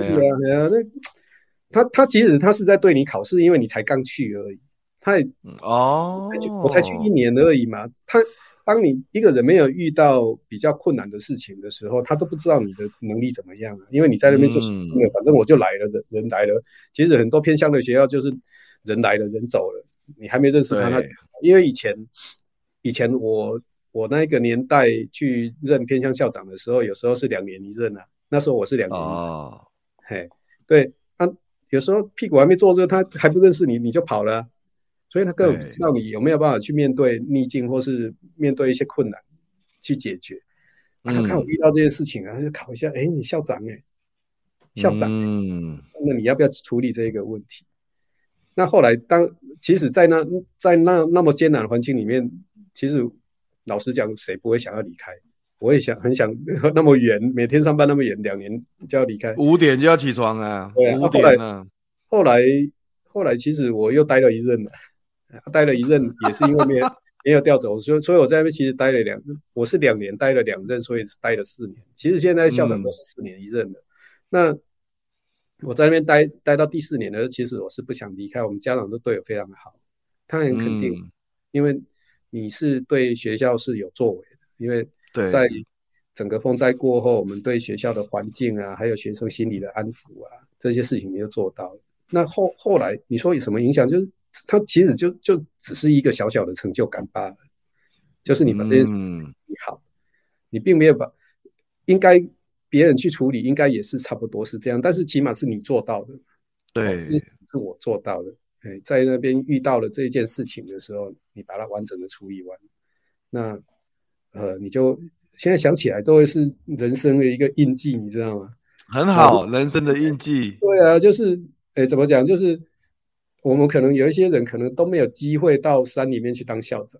他其实他是在对你考试，因为你才刚去而已，他也我才去1年而已嘛，他当你一个人没有遇到比较困难的事情的时候，他都不知道你的能力怎么样啊，因为你在那边就是反正我就来了，人来了，其实很多偏乡的学校就是人来了人走了，你还没认识他，因为以前我那个年代去任偏乡校长的时候，有时候是2年一任啊，那时候我是2年一任，嘿，对啊，有时候屁股还没坐热，他还不认识你，你就跑了啊，所以他根本不知道你有没有办法去面对逆境，或是面对一些困难去解决。他看我遇到这件事情，他就考一下，你校长那你要不要处理这个问题？那后来其实在那么艰难的环境里面，其实老实讲，谁不会想要离开？我也很想那么远，每天上班那么远，2年就要离开，5点就要起床啊，对啊，5点啊。后来其实我又待了1任了。待了1任也是因为没有调走，所以我在那边其实待了我是2年待了2任，所以待了4年。其实现在校长都是4年1任的。那我在那边待到第4年的时候，其实我是不想离开，我们家长都对我非常好，他很肯定，因为你是对学校是有作为的，因为在整个风灾过后，我们对学校的环境啊，还有学生心理的安抚啊，这些事情你就做到了。那后来你说有什么影响，就是它其实就只是一个小小的成就感罢了，就是你把这件事情好，你并没有把应该别人去处理，应该也是差不多是这样，但是起码是你做到的，对，是我做到的，在那边遇到了这件事情的时候，你把它完整的处理完，那你就现在想起来都会是人生的一个印记，你知道吗？很好，人生的印记。对啊，就是怎么讲，就是我们可能有一些人可能都没有机会到山里面去当校长，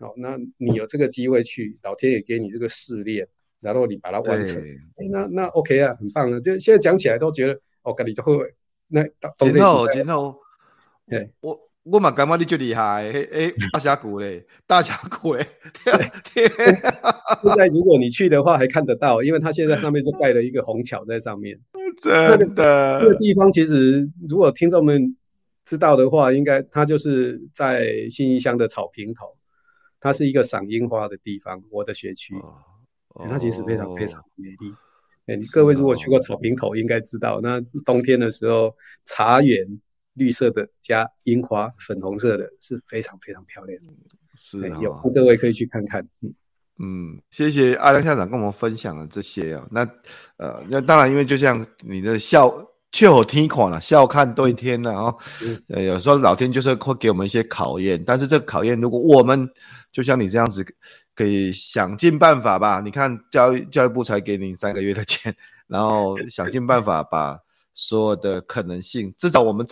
好，那你有这个机会去，老天也给你这个试炼，然后你把它完成，那 OK 啊，很棒啊！就现在讲起来都觉得，自己就会那今后今后，我嘛感觉你最厉害，大峡谷嘞，现在如果你去的话还看得到，因为它现在上面就盖了一个虹桥在上面。真的，这个地方其实如果听众们知道的话，应该它就是在信义乡的草坪头，它是一个赏樱花的地方，我的学区，它其实非常非常美丽。各位如果去过草坪头应该知道，那冬天的时候茶园绿色的加樱花粉红色的是非常非常漂亮的，是啊，有空各位可以去看看。谢谢阿良校长跟我们分享了这些哦。那当然，因为就像你的笑天看了，笑看对天了哦。有时候老天就是会给我们一些考验，但是这个考验，如果我们就像你这样子，可以想尽办法吧。你看教育部才给你3个月的钱，然后想尽办法把所有的可能性，至少我们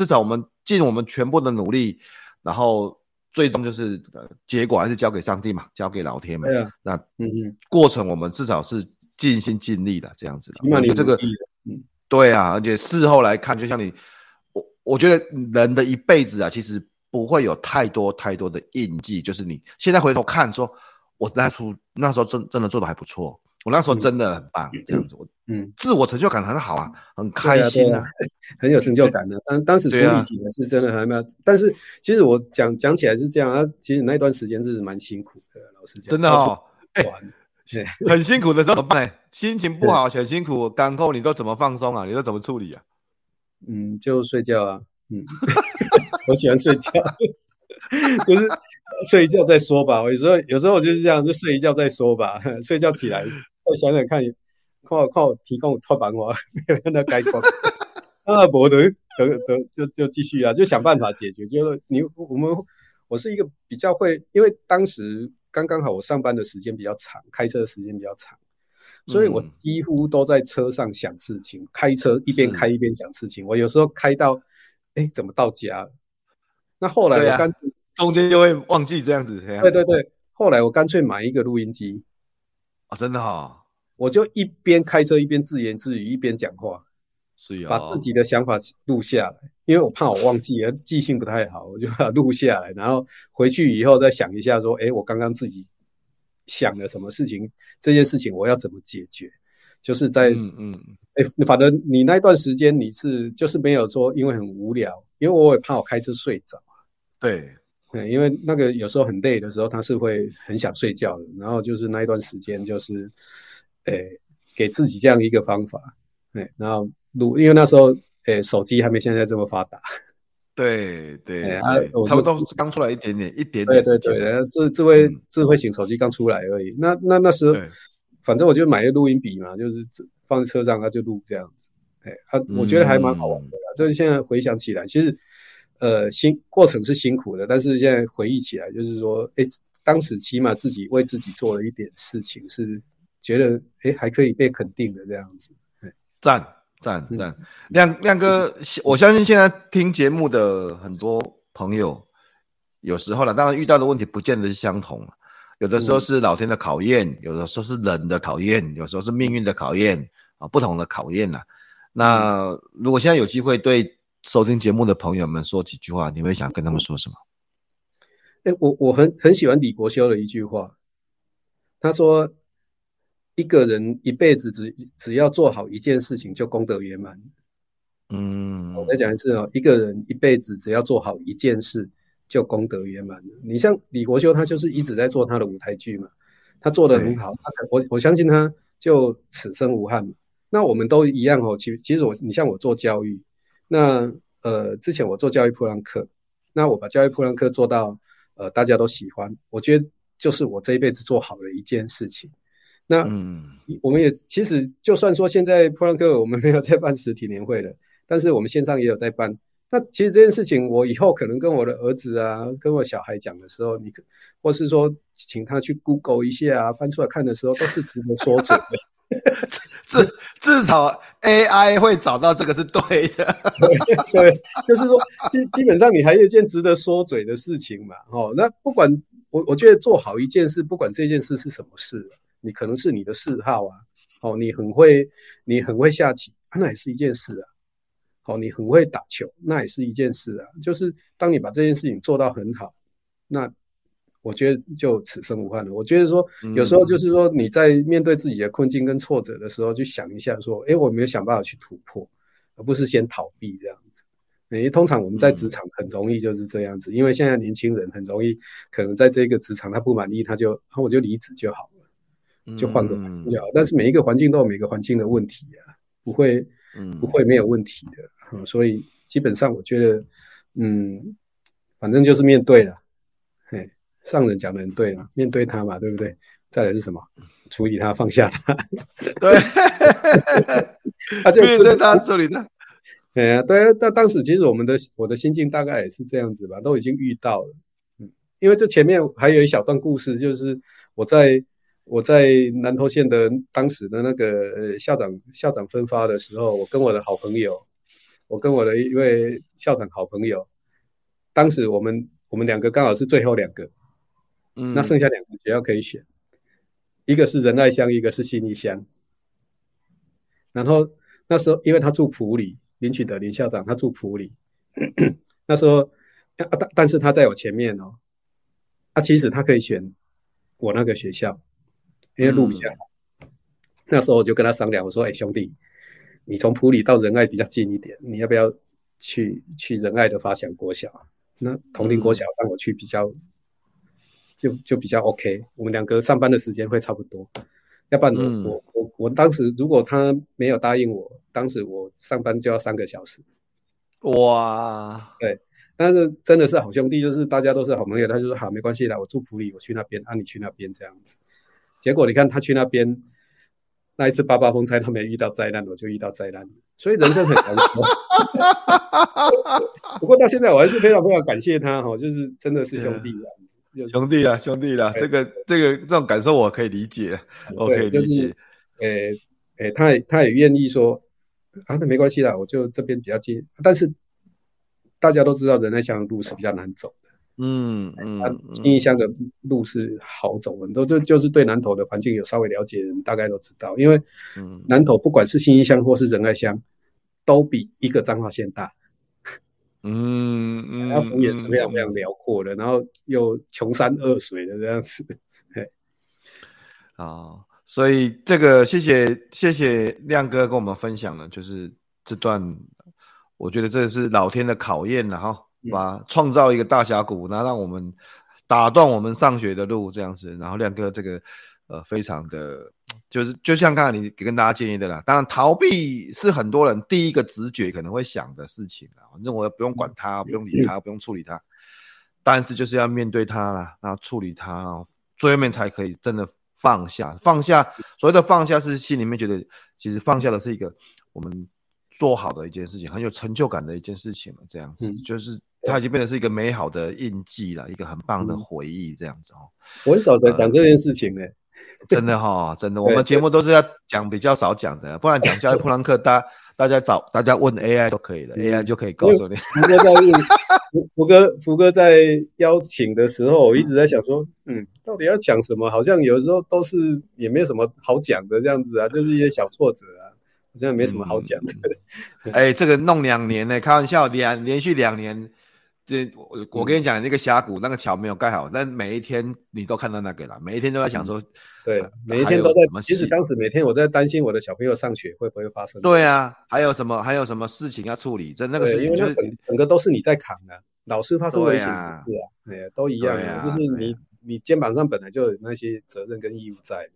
尽我们全部的努力，然后最终就是结果还是交给上帝嘛，交给老天嘛。对啊，那过程我们至少是尽心尽力了，这样子。起码你这个，对啊，而且事后来看，就像你，我觉得人的一辈子啊，其实不会有太多的印记，就是你现在回头看说，我那时候真的做的还不错。我那时候真的很棒，这样子，自我成就感很好啊，很开心 很有成就感的、啊。当时处理起来是真的还蛮、但是其实我讲起来是这样啊，其实那一段时间是蛮辛苦的，老实讲，真的哦，很辛苦的时候怎么办、心情不好，很辛苦，感受你都怎么放松啊？你都怎么处理啊？就睡觉啊，我喜欢睡觉，就是。睡一觉再说吧，有时候我就是这样，就睡一觉再说吧。睡觉起来再想想看，看我提供脱板我，那该光，那不得就继续啊，就想办法解决。就是我是一个比较会，因为当时刚好我上班的时间比较长，开车的时间比较长，所以我几乎都在车上想事情，开车一边开一边想事情。我有时候开到，怎么到家了？那后来我中间就会忘记这样子，对对对。后来我干脆买一个录音机，真的哦，我就一边开车一边自言自语一边讲话，是、把自己的想法录下来，因为我怕我忘记，记性不太好，我就把它录下来，然后回去以后再想一下说，我刚刚自己想了什么事情，这件事情我要怎么解决，就是在反正你那段时间你是就是没有说因为很无聊，因为我也怕我开车睡着，对。因为那个有时候很累的时候，他是会很想睡觉的。然后就是那一段时间，就是，给自己这样一个方法，然后因为那时候，手机还没现在这么发达，对对，差不多刚出来一点点，对对对，智慧型手机刚出来而已。那时候，反正我就买了录音笔嘛，就是放在车上，他就录这样子，我觉得还蛮好玩的啦。这现在回想起来，其实。过程是辛苦的，但是现在回忆起来，就是说，当时起码自己为自己做了一点事情，是觉得还可以被肯定的这样子。赞！亮哥，我相信现在听节目的很多朋友，有时候啦，当然遇到的问题不见得是相同，有的时候是老天的考验，有的时候是人的考验，有时候是命运的考验啊，不同的考验啦。那如果现在有机会对。收听节目的朋友们说几句话，你会想跟他们说什么？我很喜欢李国修的一句话，他说：“一个人一辈子只要做好一件事情，就功德圆满。”我再讲一次哦，一个人一辈子只要做好一件事，就功德圆满。你像李国修，他就是一直在做他的舞台剧嘛，他做得很好，我相信他就此生无憾嘛。那我们都一样哦，其实你像我做教育。那之前我做教育噗浪客，那我把教育噗浪客做到大家都喜欢，我觉得就是我这一辈子做好了一件事情。那我们也其实就算说现在噗浪客我们没有在办实体年会了，但是我们线上也有在办。那其实这件事情，我以后可能跟我的儿子啊，跟我小孩讲的时候，或是说请他去 Google 一下啊，翻出来看的时候，都是值得说准的。至少 AI 会找到这个是对的对，就是说基本上你还有一件值得说嘴的事情嘛，那不管我觉得做好一件事，不管这件事是什么事，你可能是你的嗜好啊，你很会下棋，那也是一件事啊，你很会打球，那也是一件事啊，就是当你把这件事情做到很好，那我觉得就此生无憾了。我觉得说，有时候就是说，你在面对自己的困境跟挫折的时候，去想一下说，我没有想办法去突破，而不是先逃避这样子。因为通常我们在职场很容易就是这样子，因为现在年轻人很容易，可能在这个职场他不满意，我就离职就好了，就换个环境就好。但是每一个环境都有每个环境的问题啊，不会没有问题的。所以基本上我觉得，反正就是面对了。上人讲的很对了，面对他嘛，对不对？再来是什么？处理他，放下他。对，面对他，处理他。对，那当时其实我的心境大概也是这样子吧，都已经遇到了。因为这前面还有一小段故事，就是我在南投县的当时的那个校长分发的时候，我跟我的一位校长好朋友，当时我们。我们两个刚好是最后两个，那剩下两个学校可以选，一个是仁爱乡，一个是信义乡。然后那时候因为他住埔里，林取德林校长他住埔里那时候但是他在我前面哦，其实他可以选我那个学校，因为路比较好。那时候我就跟他商量，我说：“哎，兄弟，你从埔里到仁爱比较近一点，你要不要去仁爱的发祥国小？那同林国小让我去比较，就比较 OK。我们两个上班的时间会差不多。要不然我当时如果他没有答应我，当时我上班就要3个小时。哇，对。”但是真的是好兄弟，就是大家都是好朋友。他就说好，没关系啦，我住埔里，我去那边，你去那边这样子。结果你看他去那边，那一次八八风灾，他没遇到灾难，我就遇到灾难。所以人生很难说。不过到现在我还是非常非常感谢他，就是真的是兄弟这样子。就是、兄弟啦，这种感受我可以理解，我可以理解。他也愿意说啊，那没关系啦，我就这边比较近，但是。大家都知道仁爱乡的路是比较难走的，信义乡的路是好走的，就是对南投的环境有稍微了解的人大概都知道，因为南投不管是信义乡或是仁爱乡，都比一个彰化县大，它幅也是非常非常辽阔的，然后又穷山恶水的这样子，所以这个谢谢亮哥跟我们分享了，就是这段。我觉得这是老天的考验了哈，把创造一个大峡谷，然后让我们打断我们上学的路这样子。然后亮哥这个非常的，就是就像刚才你跟大家建议的啦，当然逃避是很多人第一个直觉可能会想的事情啦，反正我不用管他，不用理他，不用处理他，但是就是要面对他啦，然后处理他，然后最后面才可以真的放下。放下，所谓的放下是心里面觉得，其实放下的是一个我们。做好的一件事情，很有成就感的一件事情了，这样子，就是它已经变成是一个美好的印记了，一个很棒的回忆，这样子哦。我很少在讲这件事情呢，真的哈，真的，我们节目都是要讲比较少讲的，不然讲教育破浪课，大家问 AI 都可以了，AI 就可以告诉你。福哥在邀请的时候，我一直在想说，到底要讲什么？好像有时候都是也没有什么好讲的这样子啊，就是一些小挫折啊。好像没什么好讲的这个弄2年呢，开玩笑，连续2年，我跟你讲，那个峡谷那个桥没有盖好，但每一天你都看到那个了，每一天都在想说，每一天都在。其实当时每天我在担心我的小朋友上学会不会发生。对啊，还有什么事情要处理？那个事情就是整个都是你在扛的，老师发生危险，都一样，就是你肩膀上本来就有那些责任跟义务在。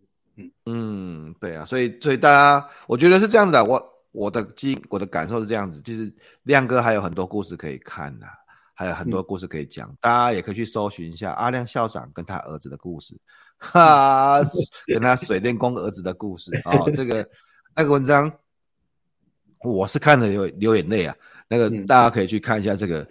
对啊，所以大家，我觉得是这样子的，我的感受是这样子，就是亮哥还有很多故事可以看啊，还有很多故事可以讲，大家也可以去搜寻一下阿亮校长跟他儿子的故事，跟他水电工儿子的故事那个文章，我是看了流眼泪啊。那个大家可以去看一下，这个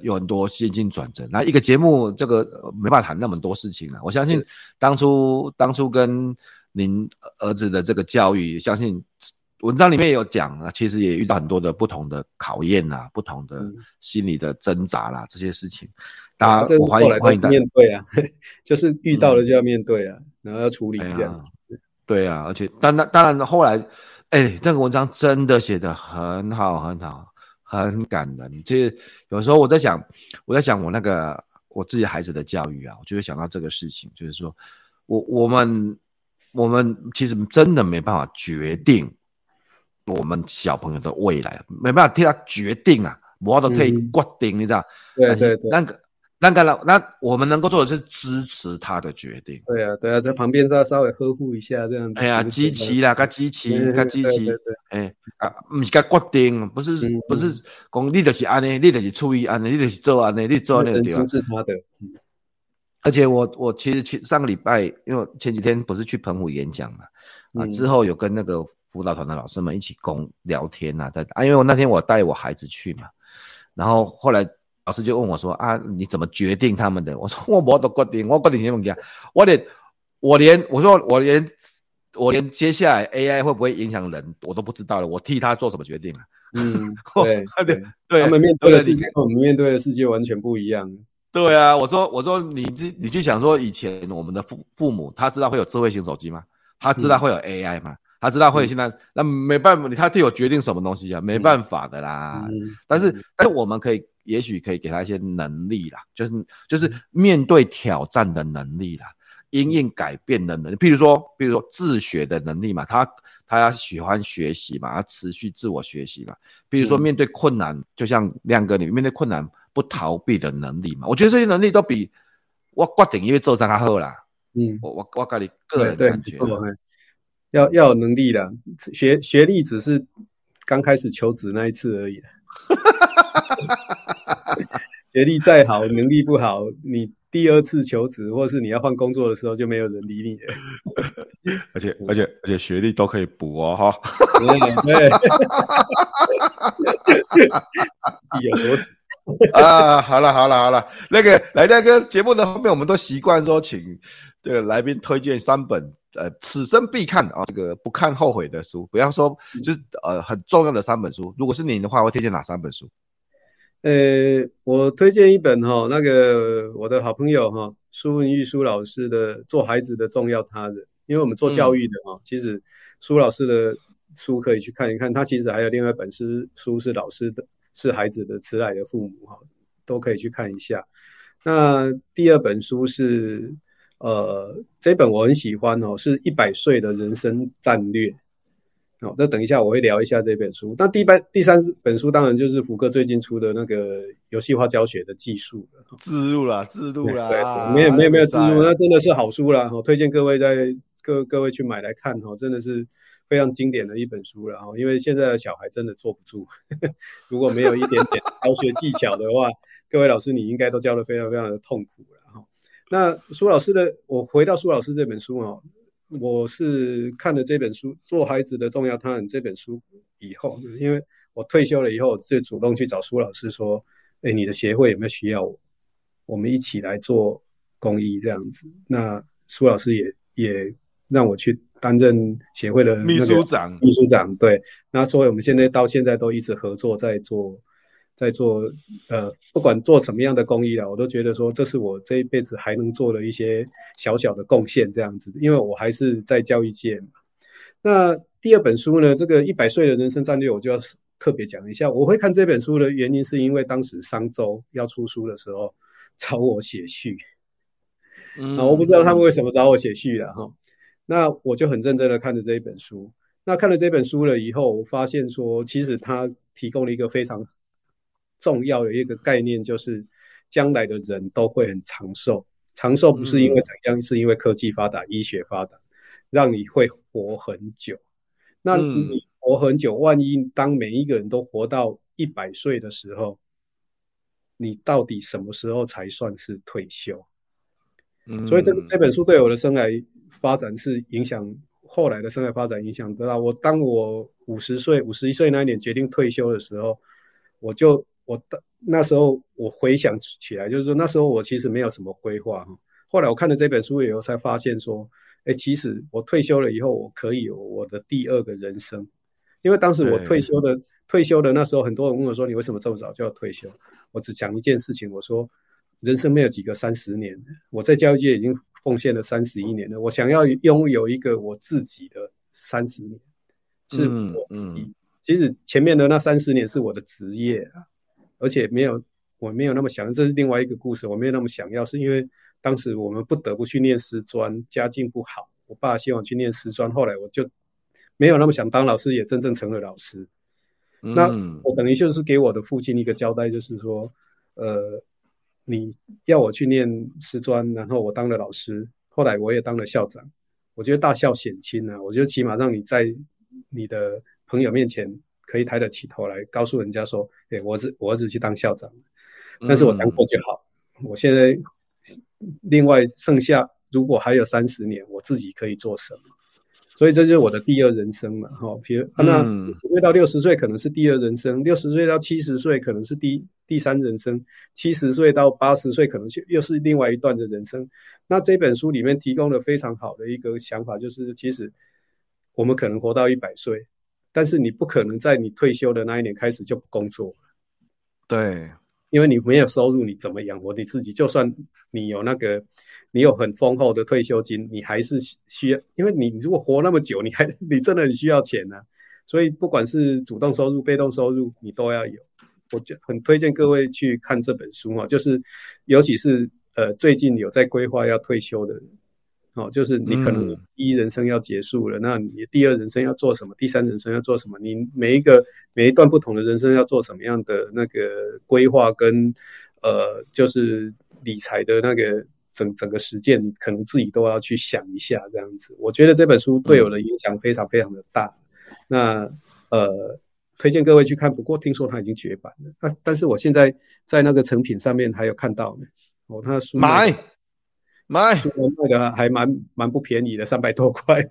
有很多先进转折。那一个节目，这个没办法谈那么多事情了。我相信当初跟您儿子的这个教育，相信文章里面也有讲，其实也遇到很多的不同的考验，不同的心理的挣扎啦，这些事情，大家我欢迎面对啊，就是遇到了就要面对啊，然后要处理这样子。对啊，而且当然后来，这个文章真的写得很好很好，很感人。其实有时候我在想我自己孩子的教育啊，我就会想到这个事情，就是说我们其实真的没办法决定我们小朋友的未来，没办法替他决定啊，我都可以决定，你知道？对，那我们能够做的是支持他的决定。对啊，在旁边稍微呵护一下这样子。哎呀，支持啦，跟支持，不是跟决定，不是讲你就是安尼，你就是处于安尼，你就是做安尼，你做那个对吧？是他的。而且我其实上个礼拜，因为前几天不是去澎湖演讲嘛，之后有跟那个辅导团的老师们一起聊天啊，因为我那天我带我孩子去嘛，然后后来。老师就问我说：“你怎么决定他们的？”我说：“我没得决定，我决定什么东西？我连接下来 AI 会不会影响人，我都不知道了。我替他做什么决定啊？对，他们面对的世界跟我们面对的世界完全不一样。对啊，我说你就想说以前我们的父母他知道会有智慧型手机吗？他知道会有 AI 吗？他知道会现在、那没办法，他对我决定什么东西啊？没办法的啦。但是我们可以也许可以给他一些能力啦，就是面对挑战的能力啦，因应改变的能力，譬如说自学的能力嘛，他喜欢学习嘛，他持续自我学习嘛。譬如说面对困难，就像亮哥你面对困难不逃避的能力嘛，我觉得这些能力都比我决定因为做啥好啦。我跟你个人感觉，要有能力啦，学历只是刚开始求职那一次而已。学历再好，能力不好，你第二次求职或是你要换工作的时候就没有人理你了。而且学历都可以补哦哈。对。有所指。啊，好了，那个来大哥节目的后面，我们都习惯说请这个来宾推荐3本此生必看啊，这个不看后悔的书，不要说就是很重要的3本书。如果是你的话，会推荐哪3本书？我推荐一本哈，那个我的好朋友哈，苏文玉苏老师的《做孩子的重要他人》，因为我们做教育的哈、其实苏老师的书可以去看一看，他其实还有另外一本书是老师的。是孩子的迟来的父母都可以去看一下。那第2本书是这本我很喜欢是100岁的人生战略。那等一下我会聊一下这本书。那第3本书当然就是福哥最近出的那个游戏化教学的技术了。置入啦。没有置入，那真的是好书啦，推荐各位去买来看真的是。非常经典的一本书了，因为现在的小孩真的坐不住，如果没有一点点教学技巧的话，各位老师你应该都教得非常非常的痛苦了。那苏老师的，我回到苏老师这本书我是看了这本书《做孩子的重要他人》这本书以后，因为我退休了以后，就主动去找苏老师说，你的协会有没有需要我们一起来做公益这样子。那苏老师也让我去担任协会的、那个、秘书长，对。那所以我们现在到现在都一直合作在做不管做什么样的公益啦，我都觉得说这是我这一辈子还能做的一些小小的贡献这样子，因为我还是在教育界嘛。那第2本书呢，这个100岁的人生战略，我就要特别讲一下。我会看这本书的原因是因为当时商周要出书的时候找我写序，我不知道他们为什么找我写序啦哈。那我就很认真的看了这一本书，那看了这本书了以后，我发现说其实它提供了一个非常重要的一个概念，就是将来的人都会很长寿，长寿不是因为怎样，是因为科技发达、医学发达，让你会活很久。那你活很久，万一当每一个人都活到100岁的时候，你到底什么时候才算是退休？所以这本书对我的生涯发展是影响，后来的生涯发展影响得到我。当我50岁、51岁那一年决定退休的时候，我那时候我回想起来，就是说那时候我其实没有什么规划。后来我看了这本书以后，才发现说，其实我退休了以后，我可以有我的第2个人生。因为当时我退休的那时候，很多人问我说：“你为什么这么早就要退休？”我只讲一件事情，我说：“人生没有几个30年，我在教育界已经。”奉献了31年了，我想要拥有一个我自己的30年，是我其实前面的那30年是我的职业啊，而且我没有那么想，这是另外一个故事，我没有那么想要，是因为当时我们不得不去念师专，家境不好，我爸希望去念师专，后来我就没有那么想当老师，也真正成了老师。那我等于就是给我的父亲一个交代，就是说你要我去念师专，然后我当了老师，后来我也当了校长。我觉得大校显亲啊，我觉得起码让你在你的朋友面前可以抬得起头来，告诉人家说：“我儿子去当校长，但是我当过就好。我现在另外剩下，如果还有30年，我自己可以做什么？”所以这就是我的第2人生嘛。那60岁到60岁可能是第2人生，60岁到70岁可能是第3人生，70岁到80岁可能又是另外一段的人生。那这本书里面提供了非常好的一个想法，就是其实我们可能活到100岁，但是你不可能在你退休的那一年开始就不工作了。对，因为你没有收入，你怎么养活你自己？就算你有那个，你有很丰厚的退休金，你还是需要，因为你如果活那么久，你真的很需要钱啊。所以不管是主动收入、被动收入，你都要有。我很推荐各位去看这本书啊，就是尤其是最近有在规划要退休的人，哦，就是你可能第一人生要结束了，那你第二人生要做什么？第三人生要做什么？你每一段不同的人生要做什么样的那个规划跟就是理财的那个整个实践，你可能自己都要去想一下这样子。我觉得这本书对我的影响非常非常的大。那推荐各位去看，不过听说它已经绝版了，但是我现在在那个成品上面还有看到呢。哦，他书买那个还蛮不便宜的，300多块，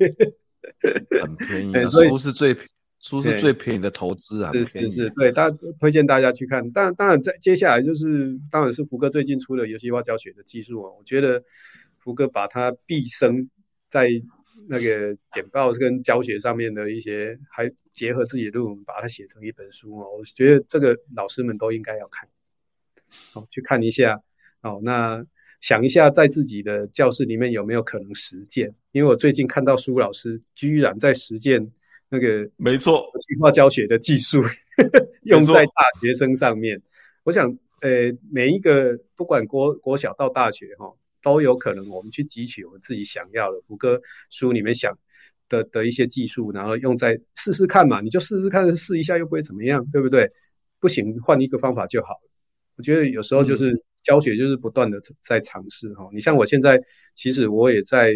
很便宜啊。所以书是最便宜的投资啊，是对，推荐大家去看。当然接下来就是当然是福哥最近出的游戏化教学的技术啊，我觉得福哥把他毕生在那个简报跟教学上面的一些，还结合自己的论文，把它写成一本书哦。我觉得这个老师们都应该要看，好，去看一下哦。那想一下，在自己的教室里面有没有可能实践？因为我最近看到苏老师居然在实践那个没错游戏化教学的技术，用在大学生上面。我想，每一个不管国小到大学哈，都有可能我们去汲取我们自己想要的福哥书里面想的一些技术，然后用在试试看嘛，你就试试看，试一下又不会怎么样，对不对？不行换一个方法就好了。我觉得有时候就是教学就是不断的在尝试哈。你像我现在其实我也在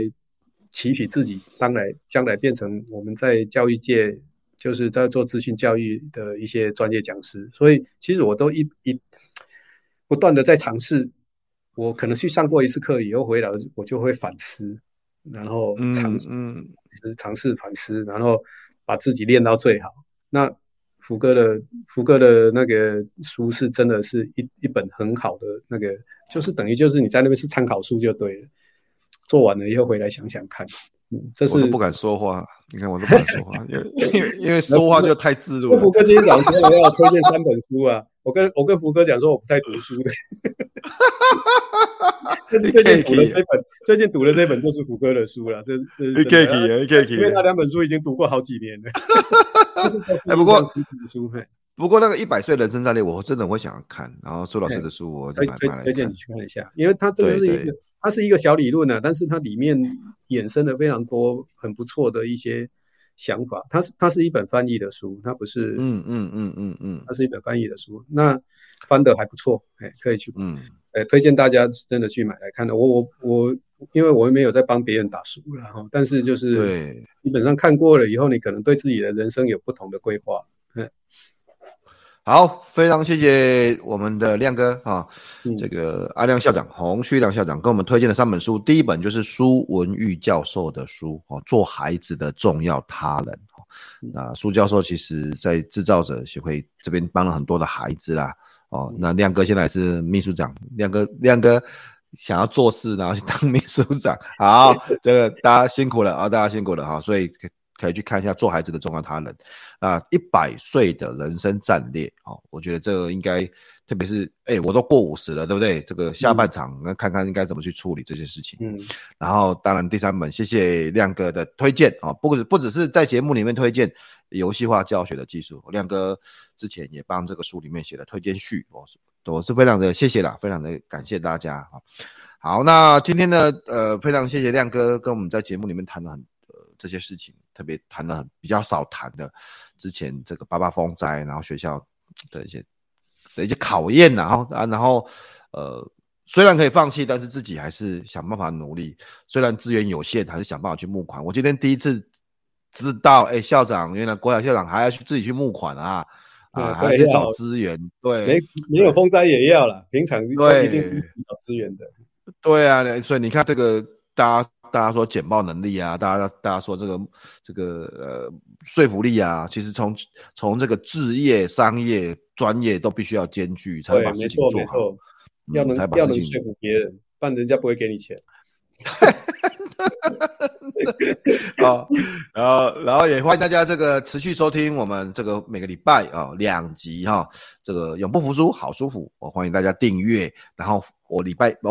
期许自己将来变成我们在教育界就是在做资讯教育的一些专业讲师，所以其实我都不断的在尝试。我可能去上过一次课以后回来，我就会反思，然后尝试反思，然后把自己练到最好。那福哥的那个书是真的是一本很好的那个，就是等于就是你在那边是参考书就对了。做完了以后回来想想看，这是我都不敢说话。你看我都不敢说话，因为说话就太自入了。福哥今天早上我要推荐3本书啊，我跟福哥讲说我不太读书的。但是最近读了这本就是福哥的书了，这是因为那2本书已经读过好几年了。不过那个100岁人生战略我真的会想要看，然后苏老师的书我就推荐你去看一下，因为它这个是它是一个小理论啊，但是它里面衍生了非常多很不错的一些想法。它是一本翻译的书，它不是它是一本翻译的书，那翻得还不错，可以去推荐大家真的去买来看的。我因为我没有在帮别人打书啦，但是就是基本上看过了以后，你可能对自己的人生有不同的规划。好，非常谢谢我们的亮哥啊，这个阿亮校长，洪旭亮校长跟我们推荐的3本书，第1本就是苏文玉教授的书《做孩子的重要他人》。那苏教授其实在制造者协会这边帮了很多的孩子啦。哦，那亮哥现在是秘书长，亮哥想要做事，然后去当秘书长。好，这个大家辛苦了啊，大家辛苦了哈，所以可以去看一下《做孩子的重要他人》啊，100岁的人生战略哦，我觉得这个应该，特别是我都过50了，对不对？这个下半场看看应该怎么去处理这些事情。然后当然第3本，谢谢亮哥的推荐哦，不只是在节目里面推荐游戏化教学的技术，亮哥之前也帮这个书里面写了推荐序哦，我是非常的谢谢啦，非常的感谢大家啊。好，那今天呢，非常谢谢亮哥跟我们在节目里面谈了很这些事情，特别谈了比较少谈的，之前这个88风灾，然后学校的一些考验，然后虽然可以放弃，但是自己还是想办法努力，虽然资源有限，还是想办法去募款。我今天第一次知道，校长原来国小校长还要去自己去募款啊。还要去找资源，对，没有风灾也要啦，平常一定是找资源的。对啊，所以你看这个大家说简报能力啊，大家说这个说服力啊，其实从这个置业、商业、专业都必须要兼具，才会把事情做好。要能说服别人，不然人家不会给你钱。好，然后也欢迎大家这个持续收听我们这个每个礼拜啊2集哈，这个永不服输好舒服，我欢迎大家订阅。然后我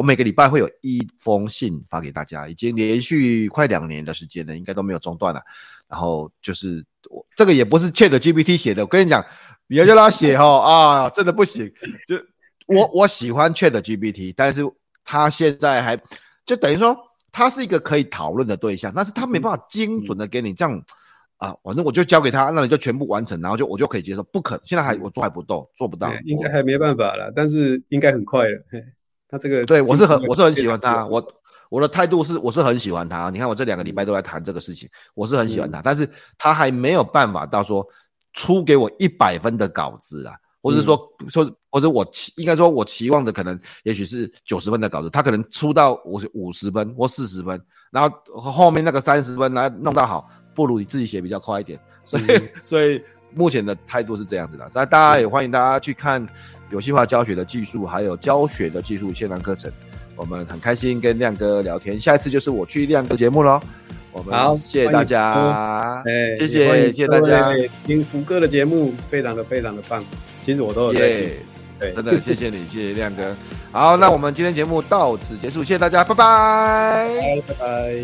每个礼拜会有1封信发给大家，已经连续快2年的时间了，应该都没有中断了。然后就是我这个也不是 ChatGPT 写的，我跟你讲，你要叫他写哈啊，真的不行。就我喜欢 ChatGPT， 但是他现在还就等于说。他是一个可以讨论的对象，但是他没办法精准的给你这样啊，反正我就交给他，那你就全部完成，然后就我就可以接受，不可现在还我做不到，应该还没办法了，但是应该很快了。他这个对我是很喜欢他，我的态度是我是很喜欢他，你看我这2个礼拜都在谈这个事情，我是很喜欢他，但是他还没有办法到说出给我100分的稿子啊。或者说，或者我应该说，我期望的可能也许是90分的稿子，他可能出到50分或40分，然后后面那个30分来弄到好，不如你自己写比较快一点。所以目前的态度是这样子的。那大家也欢迎大家去看游戏化教学的技术，还有教学的技术线上课程。我们很开心跟亮哥聊天，下一次就是我去亮哥节目咯。我们谢谢大家，谢谢大家。听福哥的节目非常的非常的棒，其实我都有在听，对，真的谢谢你，谢谢亮哥。好，那我们今天节目到此结束，谢谢大家，拜拜，拜拜。